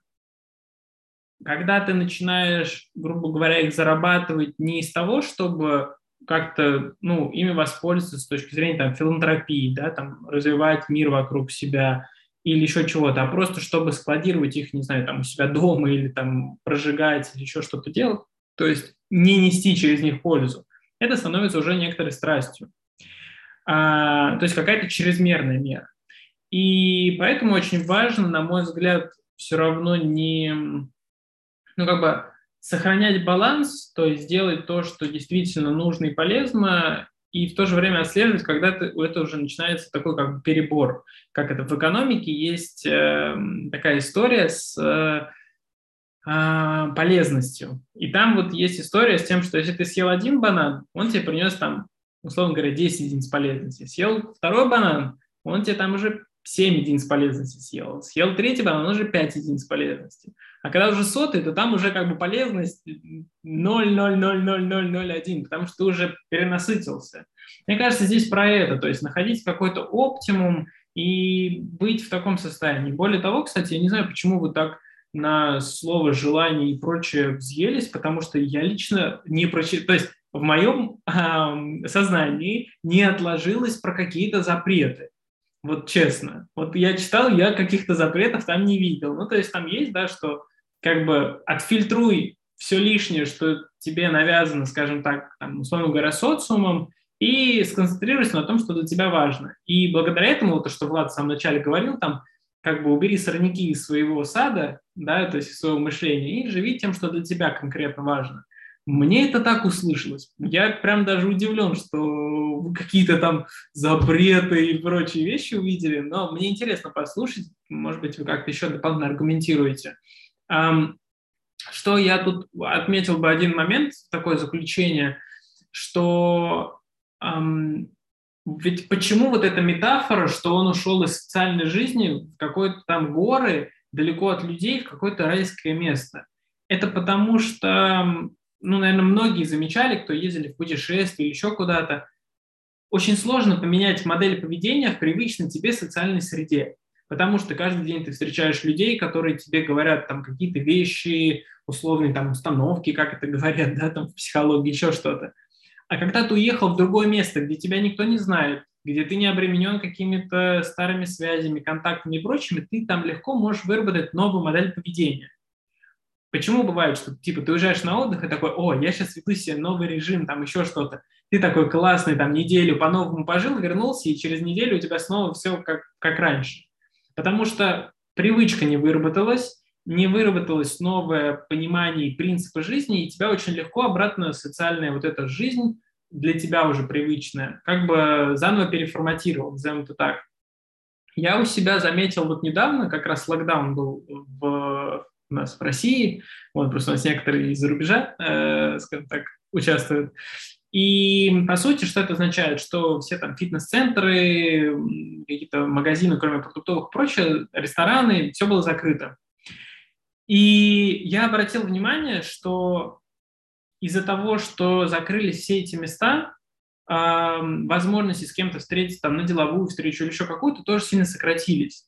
Когда ты начинаешь, грубо говоря, их зарабатывать не из того, чтобы как-то, ну, ими воспользоваться с точки зрения, там, филантропии, да, там, развивать мир вокруг себя, или еще чего-то, а просто чтобы складировать их, не знаю, там у себя дома или там прожигать, или еще что-то делать, то есть не нести через них пользу, это становится уже некоторой страстью. А, то есть какая-то чрезмерная мера. И поэтому очень важно, на мой взгляд, все равно не, ну, как бы сохранять баланс, то есть делать то, что действительно нужно и полезно, и в то же время отслеживать, когда ты, это уже начинается такой как бы перебор. Как это в экономике есть э, такая история с э, э, полезностью. И там вот есть история с тем, что если ты съел один банан, он тебе принес там, условно говоря, десять единиц полезности. Съел второй банан, он тебе там уже семь единиц полезности съел. Съел третий банан, он уже пять единиц полезности. А когда уже сотый, то там уже как бы полезность ноль, ноль, ноль, ноль, ноль, ноль, один, потому что ты уже перенасытился. Мне кажется, здесь про это, то есть находить какой-то оптимум и быть в таком состоянии. Более того, кстати, я не знаю, почему вы так на слово «желание» и прочее взъелись, потому что я лично не прочитал, то есть в моем э, сознании не отложилось про какие-то запреты. Вот честно. Вот я читал, я каких-то запретов там не видел. Ну, то есть там есть, да, что как бы отфильтруй все лишнее, что тебе навязано, скажем так, там, условно говоря, социумом, и сконцентрируйся на том, что для тебя важно. И благодаря этому, то, что Влад в самом начале говорил, там, как бы убери сорняки из своего сада, да, то есть из своего мышления, и живи тем, что для тебя конкретно важно. Мне это так услышалось. Я прям даже удивлен, что какие-то там запреты и прочие вещи увидели, но мне интересно послушать, может быть, вы как-то еще дополнительно аргументируете. Что я тут отметил бы один момент, такое заключение, что ведь почему вот эта метафора, что он ушел из социальной жизни в какой-то там горы, далеко от людей, в какое-то райское место? Это потому что... ну, наверное, многие замечали, кто ездили в путешествие или еще куда-то, очень сложно поменять модель поведения в привычной тебе социальной среде, потому что каждый день ты встречаешь людей, которые тебе говорят там какие-то вещи, условные там установки, как это говорят, да, там в психологии, еще что-то. А когда ты уехал в другое место, где тебя никто не знает, где ты не обременен какими-то старыми связями, контактами и прочими, ты там легко можешь выработать новую модель поведения. Почему бывает, что типа ты уезжаешь на отдых и такой, о, я сейчас веду себе новый режим, там еще что-то. Ты такой классный, там неделю по-новому пожил, вернулся, и через неделю у тебя снова все как, как раньше. Потому что привычка не выработалась, не выработалось новое понимание и принципы жизни, и тебя очень легко обратно социальная вот эта жизнь для тебя уже привычная, как бы заново переформатировал, назовем это так. Я у себя заметил вот недавно, как раз локдаун был в... у нас в России, вот, просто у нас некоторые из-за рубежа, э, скажем так, участвуют. И, по сути, что это означает? Что все там фитнес-центры, какие-то магазины, кроме продуктовых и прочее, рестораны, все было закрыто. И я обратил внимание, что из-за того, что закрылись все эти места, э, возможности с кем-то встретиться там, на деловую встречу или еще какую-то, тоже сильно сократились.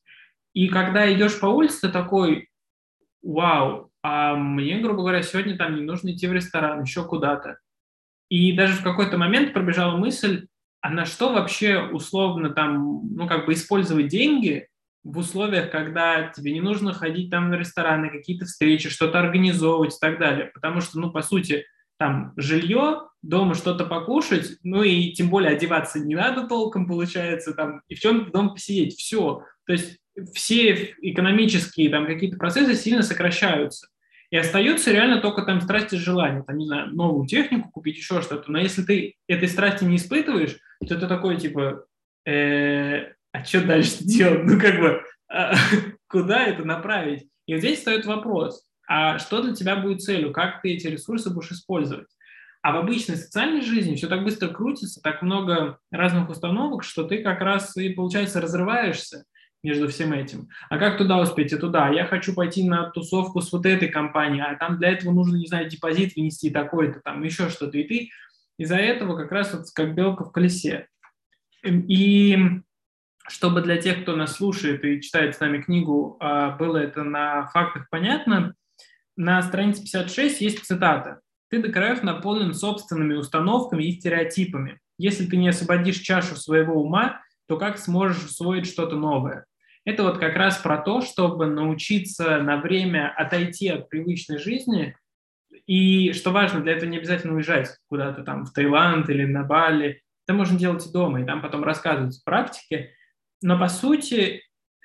И когда идешь по улице, такой... вау, а мне, грубо говоря, сегодня там не нужно идти в ресторан, еще куда-то. И даже в какой-то момент пробежала мысль, а на что вообще условно там, ну, как бы использовать деньги в условиях, когда тебе не нужно ходить там на рестораны, какие-то встречи, что-то организовывать и так далее. Потому что, ну, по сути, там жилье, дома что-то покушать, ну и тем более одеваться не надо толком, получается, там, и в чем-то дома посидеть, все. То есть все экономические там какие-то процессы сильно сокращаются. И остается реально только там страсть и желание, там, не знаю, новую технику купить, еще что-то. Но если ты этой страсти не испытываешь, то ты такой, типа, э, а что дальше делать? Ну, как бы, а, куда это направить? И вот здесь встает вопрос, а что для тебя будет целью? Как ты эти ресурсы будешь использовать? А в обычной социальной жизни все так быстро крутится, так много разных установок, что ты как раз и, получается, разрываешься между всем этим. А как туда успеть и туда? Я хочу пойти на тусовку с вот этой компанией, а там для этого нужно, не знаю, депозит внести такой-то, там еще что-то. И ты из-за этого как раз вот как белка в колесе. И чтобы для тех, кто нас слушает и читает с нами книгу, было это на фактах понятно, на странице пятьдесят шесть есть цитата. «Ты до краев наполнен собственными установками и стереотипами. Если ты не освободишь чашу своего ума, то как сможешь усвоить что-то новое?» Это вот как раз про то, чтобы научиться на время отойти от привычной жизни. И что важно, для этого не обязательно уезжать куда-то там в Таиланд или на Бали. Это можно делать и дома, и там потом рассказываются практики. Но по сути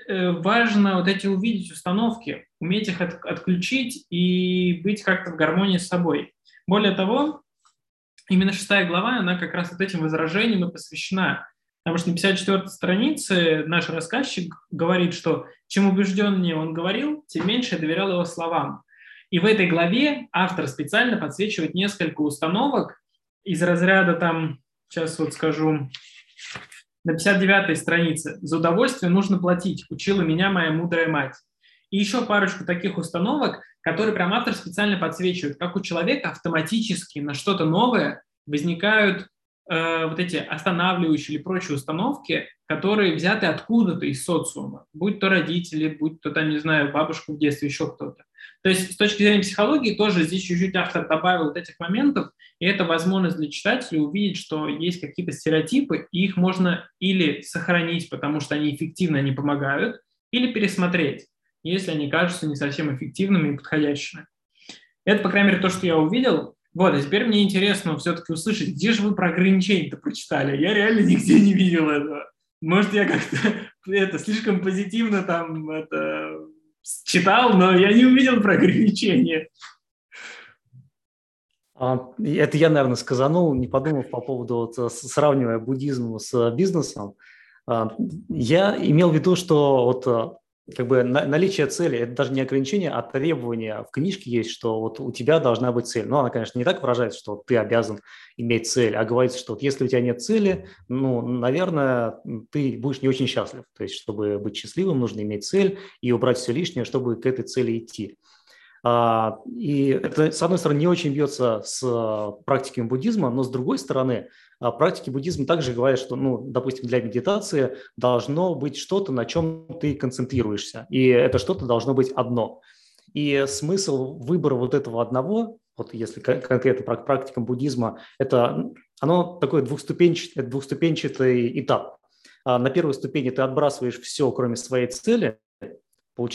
важно вот эти увидеть установки, уметь их от, отключить и быть как-то в гармонии с собой. Более того, именно шестая глава, она как раз вот этим возражениям и посвящена. Потому что на пятьдесят четвёртой странице наш рассказчик говорит, что чем убежденнее он говорил, тем меньше я доверял его словам. И в этой главе автор специально подсвечивает несколько установок из разряда там, сейчас вот скажу, на пятьдесят девятой странице «За удовольствие нужно платить, учила меня моя мудрая мать». И еще парочку таких установок, которые прям автор специально подсвечивает, как у человека автоматически на что-то новое возникают вот эти останавливающие или прочие установки, которые взяты откуда-то из социума, будь то родители, будь то, там, не знаю, бабушка в детстве, еще кто-то. То есть с точки зрения психологии тоже здесь чуть-чуть автор добавил вот этих моментов, и это возможность для читателя увидеть, что есть какие-то стереотипы, и их можно или сохранить, потому что они эффективно, они помогают, или пересмотреть, если они кажутся не совсем эффективными и подходящими. Это, по крайней мере, то, что я увидел. Вот, а теперь мне интересно все-таки услышать, где же вы про ограничения-то прочитали? Я реально нигде не видел этого. Может, я как-то это слишком позитивно там это, читал, но я не увидел про ограничения. Это я, наверное, сказанул, не подумав по поводу, вот, сравнивая буддизм с бизнесом. Я имел в виду, что вот... Как бы наличие цели – это даже не ограничение, а требование. В книжке есть, что вот у тебя должна быть цель. Ну, она, конечно, не так выражается, что ты обязан иметь цель, а говорится, что вот если у тебя нет цели, ну, наверное, ты будешь не очень счастлив. То есть, чтобы быть счастливым, нужно иметь цель и убрать все лишнее, чтобы к этой цели идти. И это, с одной стороны, не очень бьется с практиками буддизма, но с другой стороны, практики буддизма также говорят, что, ну, допустим, для медитации должно быть что-то, на чем ты концентрируешься, и это что-то должно быть одно. И смысл выбора вот этого одного, вот если конкретно про практикам буддизма, это оно такой двухступенчатый, двухступенчатый этап. На первой ступени ты отбрасываешь все, кроме своей цели,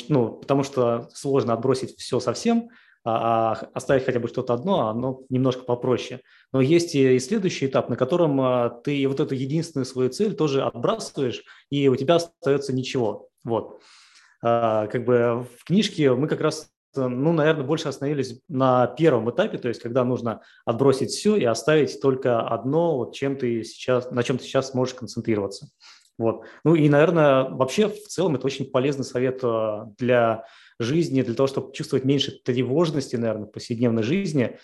ну, потому что сложно отбросить все совсем, а оставить хотя бы что-то одно, оно немножко попроще. Но есть и следующий этап, на котором ты вот эту единственную свою цель тоже отбрасываешь, и у тебя остается ничего. Вот. Как бы в книжке мы как раз, ну, наверное, больше остановились на первом этапе, то есть когда нужно отбросить все и оставить только одно, вот, чем ты сейчас, на чем ты сейчас можешь концентрироваться. Вот. Ну и, наверное, вообще в целом это очень полезный совет для жизни, для того, чтобы чувствовать меньше тревожности, наверное, в повседневной жизни.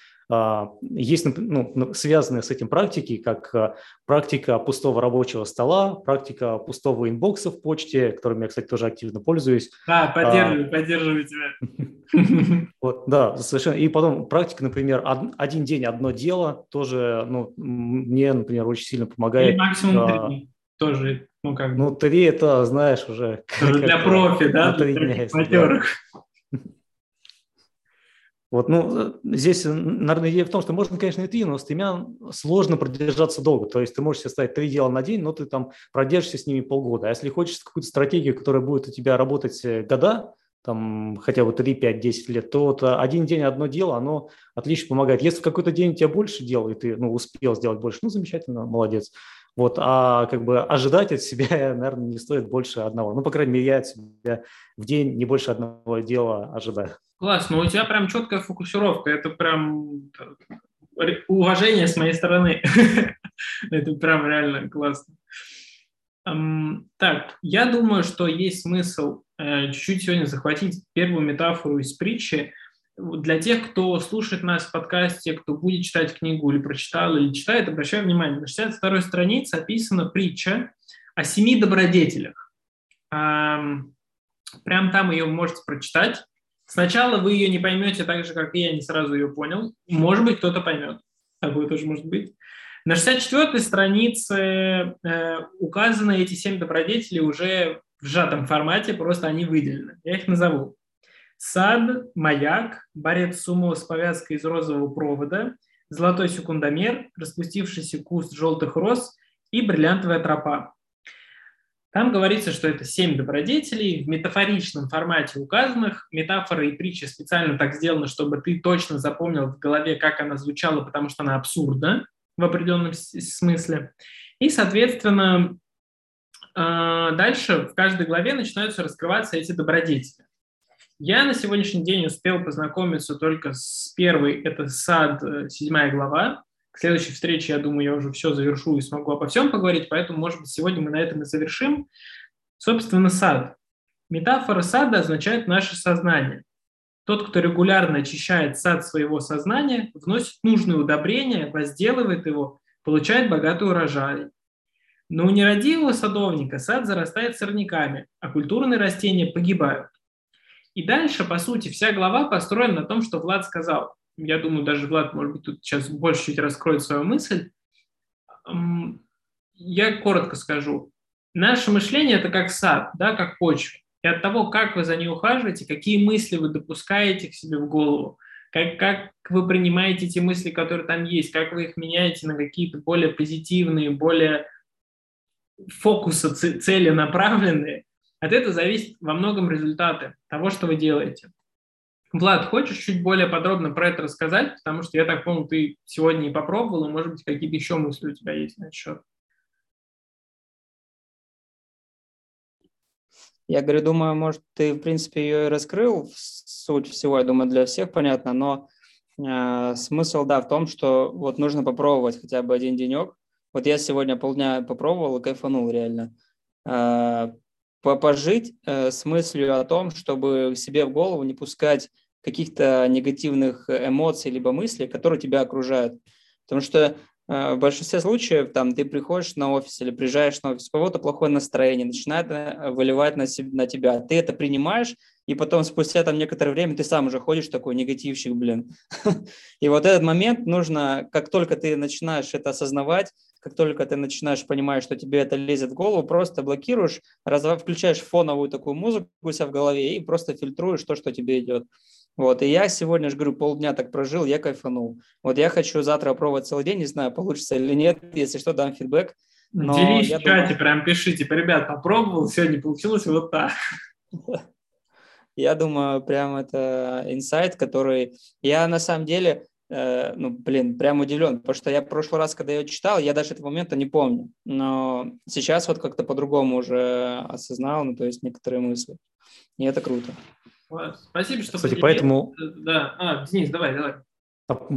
Есть, ну, связанные с этим практики, как практика пустого рабочего стола, практика пустого инбокса в почте, которым я, кстати, тоже активно пользуюсь. Да, поддерживаю, а, поддерживаю тебя. Вот, да, совершенно. И потом практика, например, один день, одно дело, тоже, ну, мне, например, очень сильно помогает. Или максимум три дня тоже. Ну, как ну, три это, знаешь, уже... Для профи, да? Для матерых. Вот, ну, здесь, наверное, идея в том, что можно, конечно, и три, но с тремя сложно продержаться долго. То есть ты можешь себе ставить три дела на день, но ты там продержишься с ними полгода. А если хочешь какую-то стратегию, которая будет у тебя работать года, там хотя бы три, пять, десять лет, то вот один день одно дело, оно отлично помогает. Если в какой-то день у тебя больше дел, и ты ну, успел сделать больше, ну, замечательно, молодец. Вот, а как бы ожидать от себя, наверное, не стоит больше одного. Ну, по крайней мере, я от себя в день не больше одного дела ожидаю. Класс, ну у тебя прям четкая фокусировка, это прям уважение с моей стороны. Это прям реально классно. Так, я думаю, что есть смысл чуть-чуть сегодня захватить первую метафору из притчи. Для тех, кто слушает нас в подкасте, кто будет читать книгу или прочитал, или читает, обращаю внимание, на шестьдесят второй странице описана притча о семи добродетелях. Прям там ее можете прочитать. Сначала вы ее не поймете так же, как и я не сразу ее понял. Может быть, кто-то поймет. Такое тоже может быть. На шестьдесят четвёртой странице э, указаны эти семь добродетелей уже в сжатом формате, просто они выделены. Я их назову. Сад, маяк, борец сумо с повязкой из розового провода, золотой секундомер, распустившийся куст желтых роз и бриллиантовая тропа. Там говорится, что это семь добродетелей в метафоричном формате указанных. Метафоры и притчи специально так сделаны, чтобы ты точно запомнил в голове, как она звучала, потому что она абсурдна в определенном смысле. И, соответственно, дальше в каждой главе начинаются раскрываться эти добродетели. Я на сегодняшний день успел познакомиться только с первой, это сад, седьмая глава. К следующей встрече, я думаю, я уже все завершу и смогу обо всем поговорить, поэтому, может быть, сегодня мы на этом и завершим. Собственно, сад. Метафора сада означает наше сознание. Тот, кто регулярно очищает сад своего сознания, вносит нужные удобрения, возделывает его, получает богатый урожай. Но у нерадивого садовника сад зарастает сорняками, а культурные растения погибают. И дальше, по сути, вся глава построена на том, что Влад сказал. Я думаю, даже Влад, может быть, тут сейчас больше чуть раскроет свою мысль. Я коротко скажу. Наше мышление – это как сад, да, как почва. И от того, как вы за ней ухаживаете, какие мысли вы допускаете к себе в голову, как, как вы принимаете те мысли, которые там есть, как вы их меняете на какие-то более позитивные, более фокусы, целенаправленные, от этого зависит во многом результаты того, что вы делаете. Влад, хочешь чуть более подробно про это рассказать? Потому что я так понял, ты сегодня и попробовал, и, может быть, какие-то еще мысли у тебя есть на этот счет. Я говорю, думаю, может, ты, в принципе, ее и раскрыл, суть всего, я думаю, для всех понятно, но э, смысл, да, в том, что вот нужно попробовать хотя бы один денек. Вот я сегодня полдня попробовал и кайфанул реально. Э, пожить э, с мыслью о том, чтобы себе в голову не пускать каких-то негативных эмоций либо мыслей, которые тебя окружают. Потому что э, в большинстве случаев там, ты приходишь на офис или приезжаешь на офис, у кого-то плохое настроение, начинает выливать на, себе, на тебя. Ты это принимаешь, и потом спустя там, некоторое время ты сам уже ходишь такой негативщик, блин. И вот этот момент нужно, как только ты начинаешь это осознавать, как только ты начинаешь понимать, что тебе это лезет в голову, просто блокируешь, раз, включаешь фоновую такую музыку у себя в голове и просто фильтруешь то, что тебе идет. Вот. И я сегодня же, говорю, полдня так прожил, я кайфанул. Вот я хочу завтра пробовать целый день, не знаю, получится или нет, если что, дам фидбэк. Но делись в чате, думаю... прям пиши, типа, ребят, попробовал, сегодня получилось вот так. Я думаю, прям это инсайт, который я на самом деле... ну, блин, прям удивлен, потому что я в прошлый раз, когда ее читал, я даже этого момента не помню, но сейчас вот как-то по-другому уже осознал, ну, то есть некоторые мысли, и это круто. Спасибо, что... Кстати, поэтому... Да, а, Денис, давай, давай.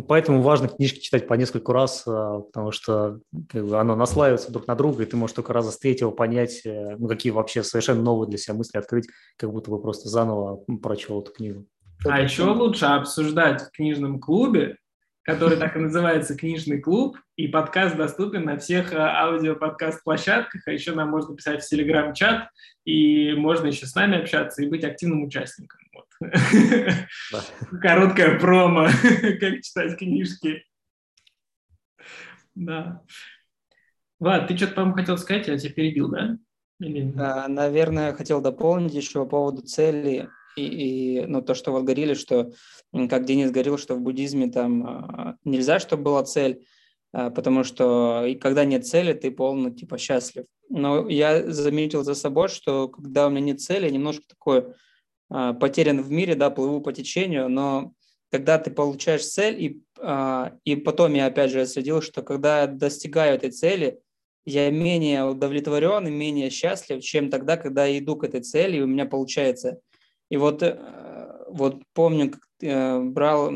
Поэтому важно книжки читать по нескольку раз, потому что как бы, оно наслаивается друг на друга, и ты можешь только раза с третьего понять, ну, какие вообще совершенно новые для себя мысли открыть, как будто бы просто заново прочел эту книгу. А еще лучше обсуждать в книжном клубе, который так и называется «Книжный клуб», и подкаст доступен на всех аудиоподкаст-площадках, а еще нам можно писать в Телеграм-чат, и можно еще с нами общаться и быть активным участником. Вот. Да. Короткая промо, как читать книжки. Да. Влад, ты что-то, по-моему, хотел сказать, я тебя перебил, да? Или... да, наверное, хотел дополнить еще по поводу цели. И, и ну, то, что вот говорили, что, как Денис говорил, что в буддизме там нельзя, чтобы была цель, потому что и когда нет цели, ты полно типа счастлив. Но я заметил за собой, что когда у меня нет цели, я немножко такой а, потерян в мире, да, плыву по течению, но когда ты получаешь цель, и, а, и потом я опять же отследил, что когда я достигаю этой цели, я менее удовлетворен и менее счастлив, чем тогда, когда я иду к этой цели, и у меня получается. И вот, вот помню, как брал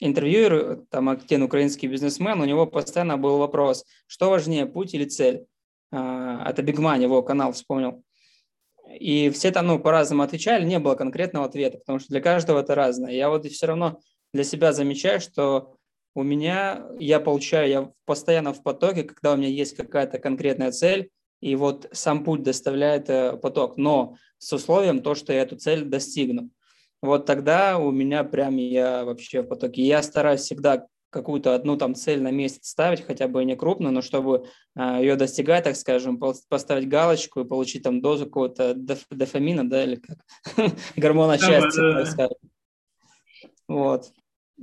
интервью, там один украинский бизнесмен, у него постоянно был вопрос, что важнее, путь или цель? Это Big Man, его канал вспомнил. И все там ну, по-разному отвечали, не было конкретного ответа, потому что для каждого это разное. Я вот все равно для себя замечаю, что у меня, я получаю, я постоянно в потоке, когда у меня есть какая-то конкретная цель, и вот сам путь доставляет поток, но с условием то, что я эту цель достигну. Вот тогда у меня прям я вообще в потоке. Я стараюсь всегда какую-то одну там цель на месяц ставить, хотя бы не крупную, но чтобы ее достигать, так скажем, поставить галочку и получить там дозу какого-то дофамина, да, или как гормона счастья, так скажем. Вот.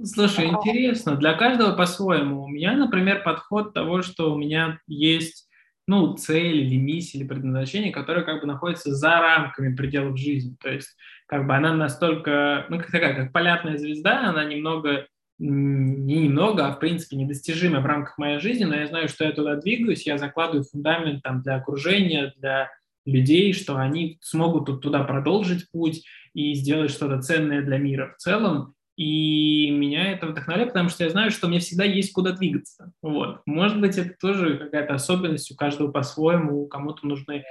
Слушай, интересно, для каждого по-своему. У меня, например, подход того, что у меня есть ну, цель или миссия или предназначение, которое как бы находится за рамками пределов жизни. То есть как бы она настолько, ну, как такая, как полярная звезда, она немного, не немного, а в принципе недостижима в рамках моей жизни, но я знаю, что я туда двигаюсь, я закладываю фундамент там, для окружения, для людей, что они смогут туда продолжить путь и сделать что-то ценное для мира в целом. И меня это вдохновляет, потому что я знаю, что мне всегда есть куда двигаться. Вот. Может быть, это тоже какая-то особенность у каждого по-своему, кому-то нужны...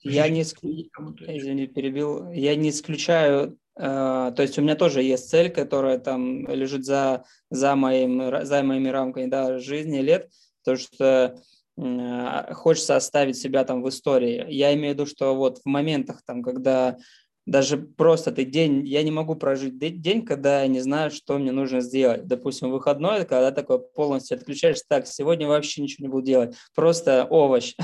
Я не, исклю... кому-то... Извини, перебил. Я не исключаю... Э, то есть у меня тоже есть цель, которая там лежит за, за, моим, за моими рамками да, жизни, лет, потому что э, хочется оставить себя там в истории. Я имею в виду, что вот в моментах, там, когда... Даже просто ты день, я не могу прожить день, когда я не знаю, что мне нужно сделать. Допустим, выходной, когда такое полностью отключаешься, так, сегодня вообще ничего не буду делать, просто овощ.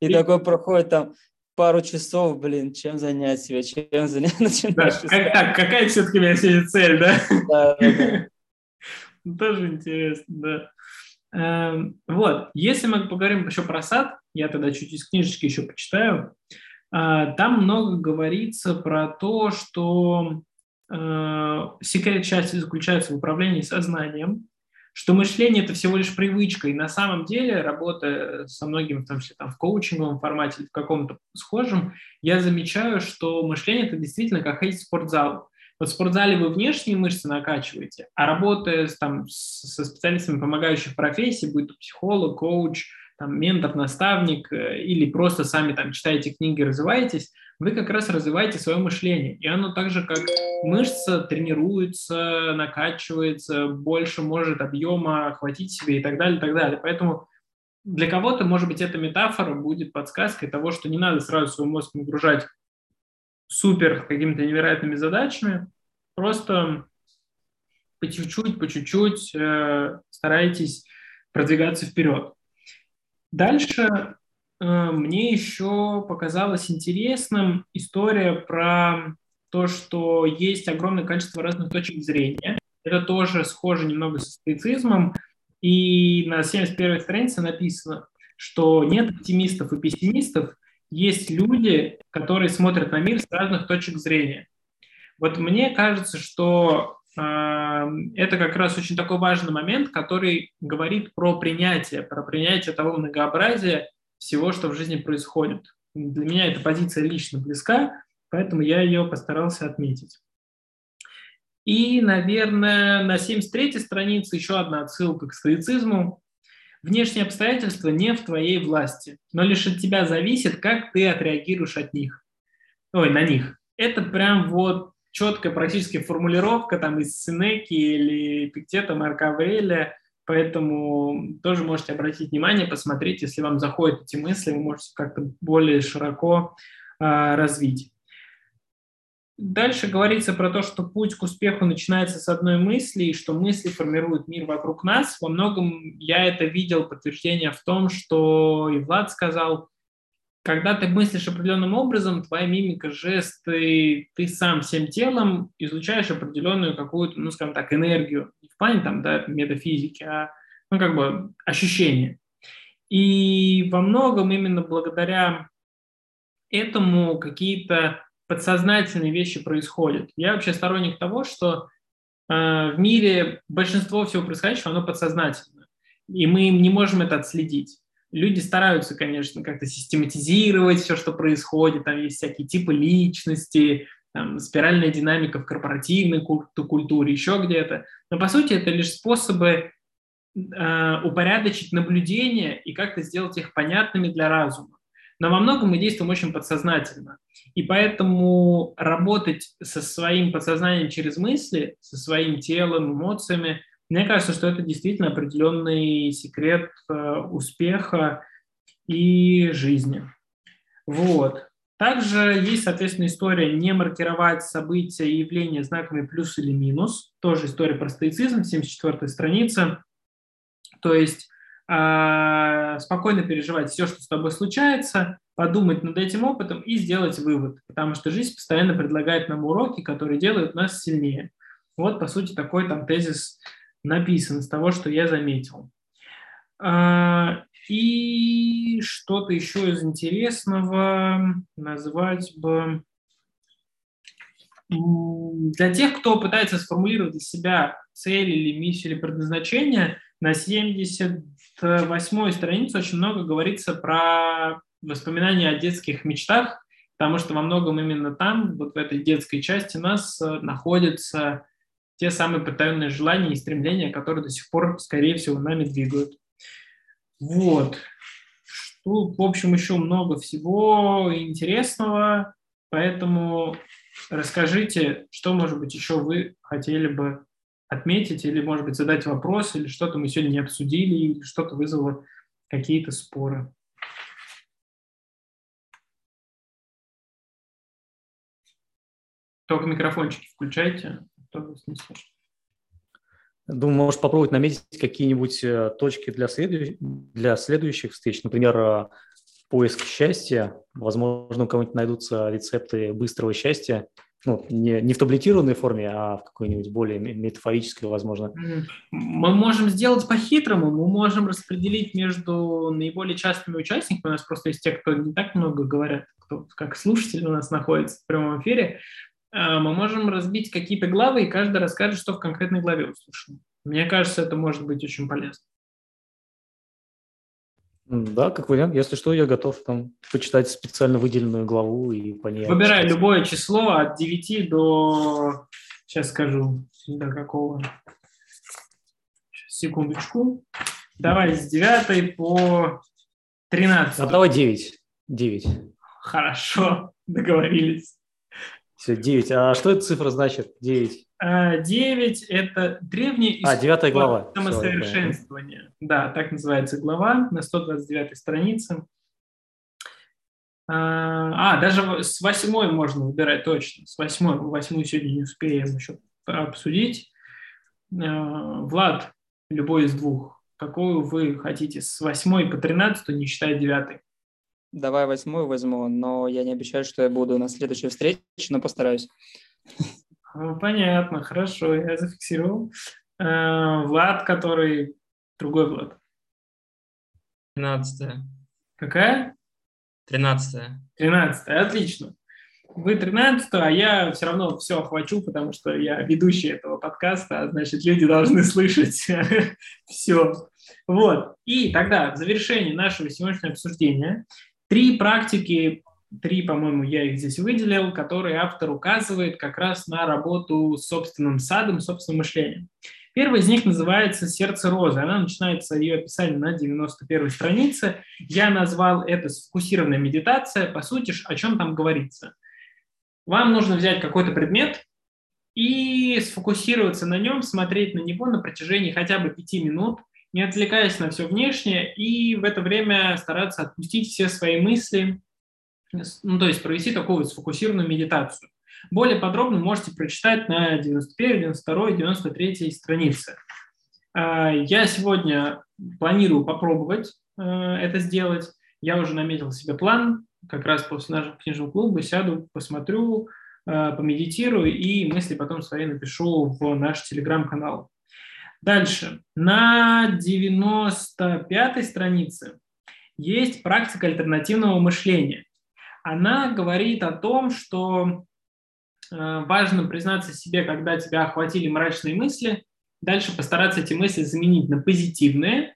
И такой проходит там пару часов, блин, чем занять себя, чем занять, начинаешь искать. Так, какая все-таки у меня сегодня цель, да? Да, да, да. Тоже интересно, да. Вот, если мы поговорим еще про сад, я тогда чуть из книжечки еще почитаю. Там много говорится про то, что э, секрет счастья заключается в управлении сознанием, что мышление – это всего лишь привычка. И на самом деле, работая со многими, в том числе там, в коучинговом формате или в каком-то схожем, я замечаю, что мышление – это действительно как ходить в спортзал. Вот в спортзале вы внешние мышцы накачиваете, а работая там, со специалистами помогающих профессий, будь то психолог, коуч, там, ментор, наставник или просто сами там читаете книги, развиваетесь, вы как раз развиваете свое мышление. И оно так же, как мышца, тренируется, накачивается, больше может объема хватить себе и так далее, и так далее. Поэтому для кого-то, может быть, эта метафора будет подсказкой того, что не надо сразу свой мозг нагружать супер какими-то невероятными задачами, просто по чуть-чуть, по чуть-чуть э, старайтесь продвигаться вперед. Дальше э, мне еще показалась интересным история про то, что есть огромное количество разных точек зрения. Это тоже схоже немного с стоицизмом. И на семьдесят первой странице написано, что нет оптимистов и пессимистов, есть люди, которые смотрят на мир с разных точек зрения. Вот мне кажется, что это как раз очень такой важный момент, который говорит про принятие, про принятие того многообразия всего, что в жизни происходит. Для меня эта позиция лично близка, поэтому я ее постарался отметить. И, наверное, на семьдесят третьей странице еще одна отсылка к стоицизму. Внешние обстоятельства не в твоей власти, но лишь от тебя зависит, как ты отреагируешь от них. Ой, на них. Это прям вот четкая практически формулировка там из Сенеки или Эпиктета Марка Аврелия, поэтому тоже можете обратить внимание, посмотреть, если вам заходят эти мысли, вы можете как-то более широко а, развить. Дальше говорится про то, что путь к успеху начинается с одной мысли, и что мысли формируют мир вокруг нас. Во многом я это видел, подтверждение в том, что и Влад сказал, Когда ты мыслишь определенным образом, твоя мимика, жесты, ты сам всем телом излучаешь определенную какую-то, ну, скажем так, энергию. Не в плане там, да, метафизики, а, ну, как бы ощущения. И во многом именно благодаря этому какие-то подсознательные вещи происходят. Я вообще сторонник того, что э, в мире большинство всего происходящего, оно подсознательно. И мы не можем это отследить. Люди стараются, конечно, как-то систематизировать все, что происходит. Там есть всякие типы личности, там, спиральная динамика в корпоративной культуре, еще где-то. Но, по сути, это лишь способы э, упорядочить наблюдения и как-то сделать их понятными для разума. Но во многом мы действуем очень подсознательно. И поэтому работать со своим подсознанием через мысли, со своим телом, эмоциями, мне кажется, что это действительно определенный секрет успеха и жизни. Вот. Также есть, соответственно, история не маркировать события и явления знаками плюс или минус. Тоже история про стоицизм, семьдесят четвёртая страница. То есть э, спокойно переживать все, что с тобой случается, подумать над этим опытом и сделать вывод. Потому что жизнь постоянно предлагает нам уроки, которые делают нас сильнее. Вот, по сути, такой там тезис написан из того, что я заметил. И что-то еще из интересного назвать бы. Для тех, кто пытается сформулировать для себя цель или миссию или предназначение, на семьдесят восьмой странице очень много говорится про воспоминания о детских мечтах, потому что во многом именно там, вот в этой детской части нас находится те самые потаенные желания и стремления, которые до сих пор, скорее всего, нами двигают. Вот. Что, в общем, еще много всего интересного, поэтому расскажите, что, может быть, еще вы хотели бы отметить или, может быть, задать вопрос, или что-то мы сегодня не обсудили, или что-то вызвало какие-то споры. Только микрофончики включайте. Думаю, можешь попробовать наметить какие-нибудь точки для, следующ... для следующих встреч. Например, поиск счастья. Возможно, у кого-нибудь найдутся рецепты быстрого счастья. Ну, не, не в таблетированной форме, а в какой-нибудь более метафорической, возможно. Мы можем сделать по-хитрому. Мы можем распределить между наиболее частыми участниками. У нас просто есть те, кто не так много говорят, кто как слушатель у нас находится в прямом эфире. Мы можем разбить какие-то главы, и каждый расскажет, что в конкретной главе услышал. Мне кажется, это может быть очень полезно. Да, как вариант. Если что, я готов там почитать специально выделенную главу и понять. Выбирай любое число от девяти до... Сейчас скажу, до какого... Сейчас, секундочку. Давай с девятой по тринадцатой. А давай девять. девять. Хорошо, договорились. Все, девять. А что эта цифра значит? девять. девять – это древнее искусство а, самосовершенствования. Да, так называется глава на сто двадцать девятой странице. А, даже с восьмой можно выбирать точно. С восьмой. Восьмую сегодня не успеем еще обсудить. Влад, любой из двух. Какую вы хотите? С восьмой по тринадцатой, не считая девятой. Давай восьмую возьму, но я не обещаю, что я буду на следующей встрече, но постараюсь. Понятно, хорошо, я зафиксировал. Влад, который... Другой Влад. Тринадцатая. Какая? Тринадцатая. Тринадцатая, отлично. Вы тринадцатая, а я все равно все охвачу, потому что я ведущий этого подкаста, а значит, люди должны слышать все. Вот. И тогда в завершении нашего сегодняшнего обсуждения три практики, три, по-моему, я их здесь выделил, которые автор указывает как раз на работу с собственным садом, собственным мышлением. Первая из них называется «Сердце розы». Она начинается, ее описали на девяносто первой странице. Я назвал это «Сфокусированная медитация». По сути, о чем там говорится? Вам нужно взять какой-то предмет и сфокусироваться на нем, смотреть на него на протяжении хотя бы пяти минут, не отвлекаясь на все внешнее, и в это время стараться отпустить все свои мысли, ну, то есть провести такую вот сфокусированную медитацию. Более подробно можете прочитать на девяносто первой, девяносто второй, девяносто третьей странице. Я сегодня планирую попробовать это сделать. Я уже наметил себе план, как раз после нашего книжного клуба сяду, посмотрю, помедитирую и мысли потом свои напишу в наш телеграм-канал. Дальше. На девяносто пятой странице есть практика альтернативного мышления. Она говорит о том, что важно признаться себе, когда тебя охватили мрачные мысли, дальше постараться эти мысли заменить на позитивные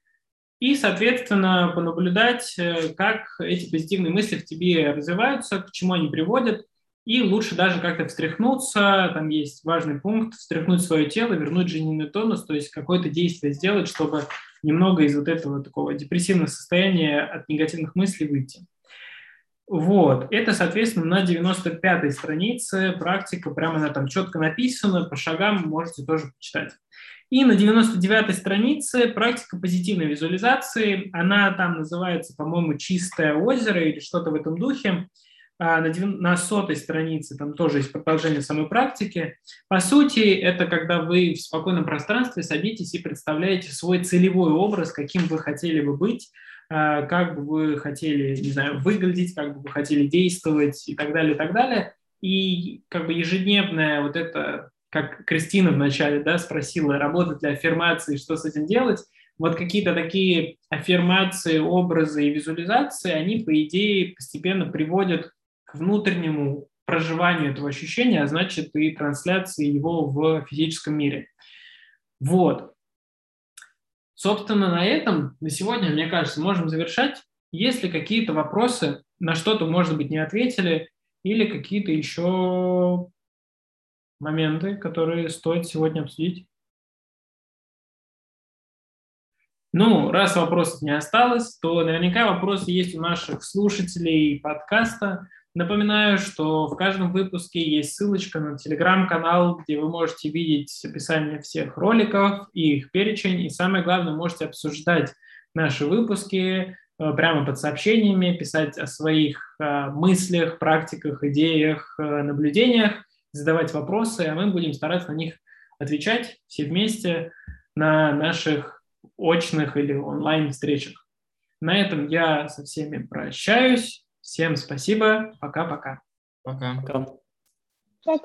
и, соответственно, понаблюдать, как эти позитивные мысли в тебе развиваются, к чему они приводят, и лучше даже как-то встряхнуться, там есть важный пункт, встряхнуть свое тело, вернуть жизненный тонус, то есть какое-то действие сделать, чтобы немного из вот этого такого депрессивного состояния от негативных мыслей выйти. Вот, это, соответственно, на девяносто пятой странице практика, прямо она там четко написана, по шагам можете тоже почитать. И на девяносто девятой странице практика позитивной визуализации, она там называется, по-моему, «Чистое озеро» или что-то в этом духе. На сотой странице там тоже есть продолжение самой практики. По сути, это когда вы в спокойном пространстве садитесь и представляете свой целевой образ, каким вы хотели бы быть, как бы вы хотели, не знаю, выглядеть, как бы вы хотели действовать и так далее, и так далее. И как бы ежедневное вот это, как Кристина вначале, да, спросила, работать ли аффирмации, что с этим делать, вот какие-то такие аффирмации, образы и визуализации, они, по идее, постепенно приводят к внутреннему проживанию этого ощущения, а значит и трансляции его в физическом мире. Вот. Собственно, на этом на сегодня, мне кажется, можем завершать. Если какие-то вопросы, на что-то, может быть, не ответили, или какие-то еще моменты, которые стоит сегодня обсудить. Ну, раз вопросов не осталось, то наверняка вопросы есть у наших слушателей подкаста. Напоминаю, что в каждом выпуске есть ссылочка на телеграм-канал, где вы можете видеть описание всех роликов и их перечень. И самое главное, можете обсуждать наши выпуски прямо под сообщениями, писать о своих мыслях, практиках, идеях, наблюдениях, задавать вопросы, а мы будем стараться на них отвечать все вместе на наших очных или онлайн-встречах. На этом я со всеми прощаюсь. Всем спасибо. Пока-пока. Пока. Пока.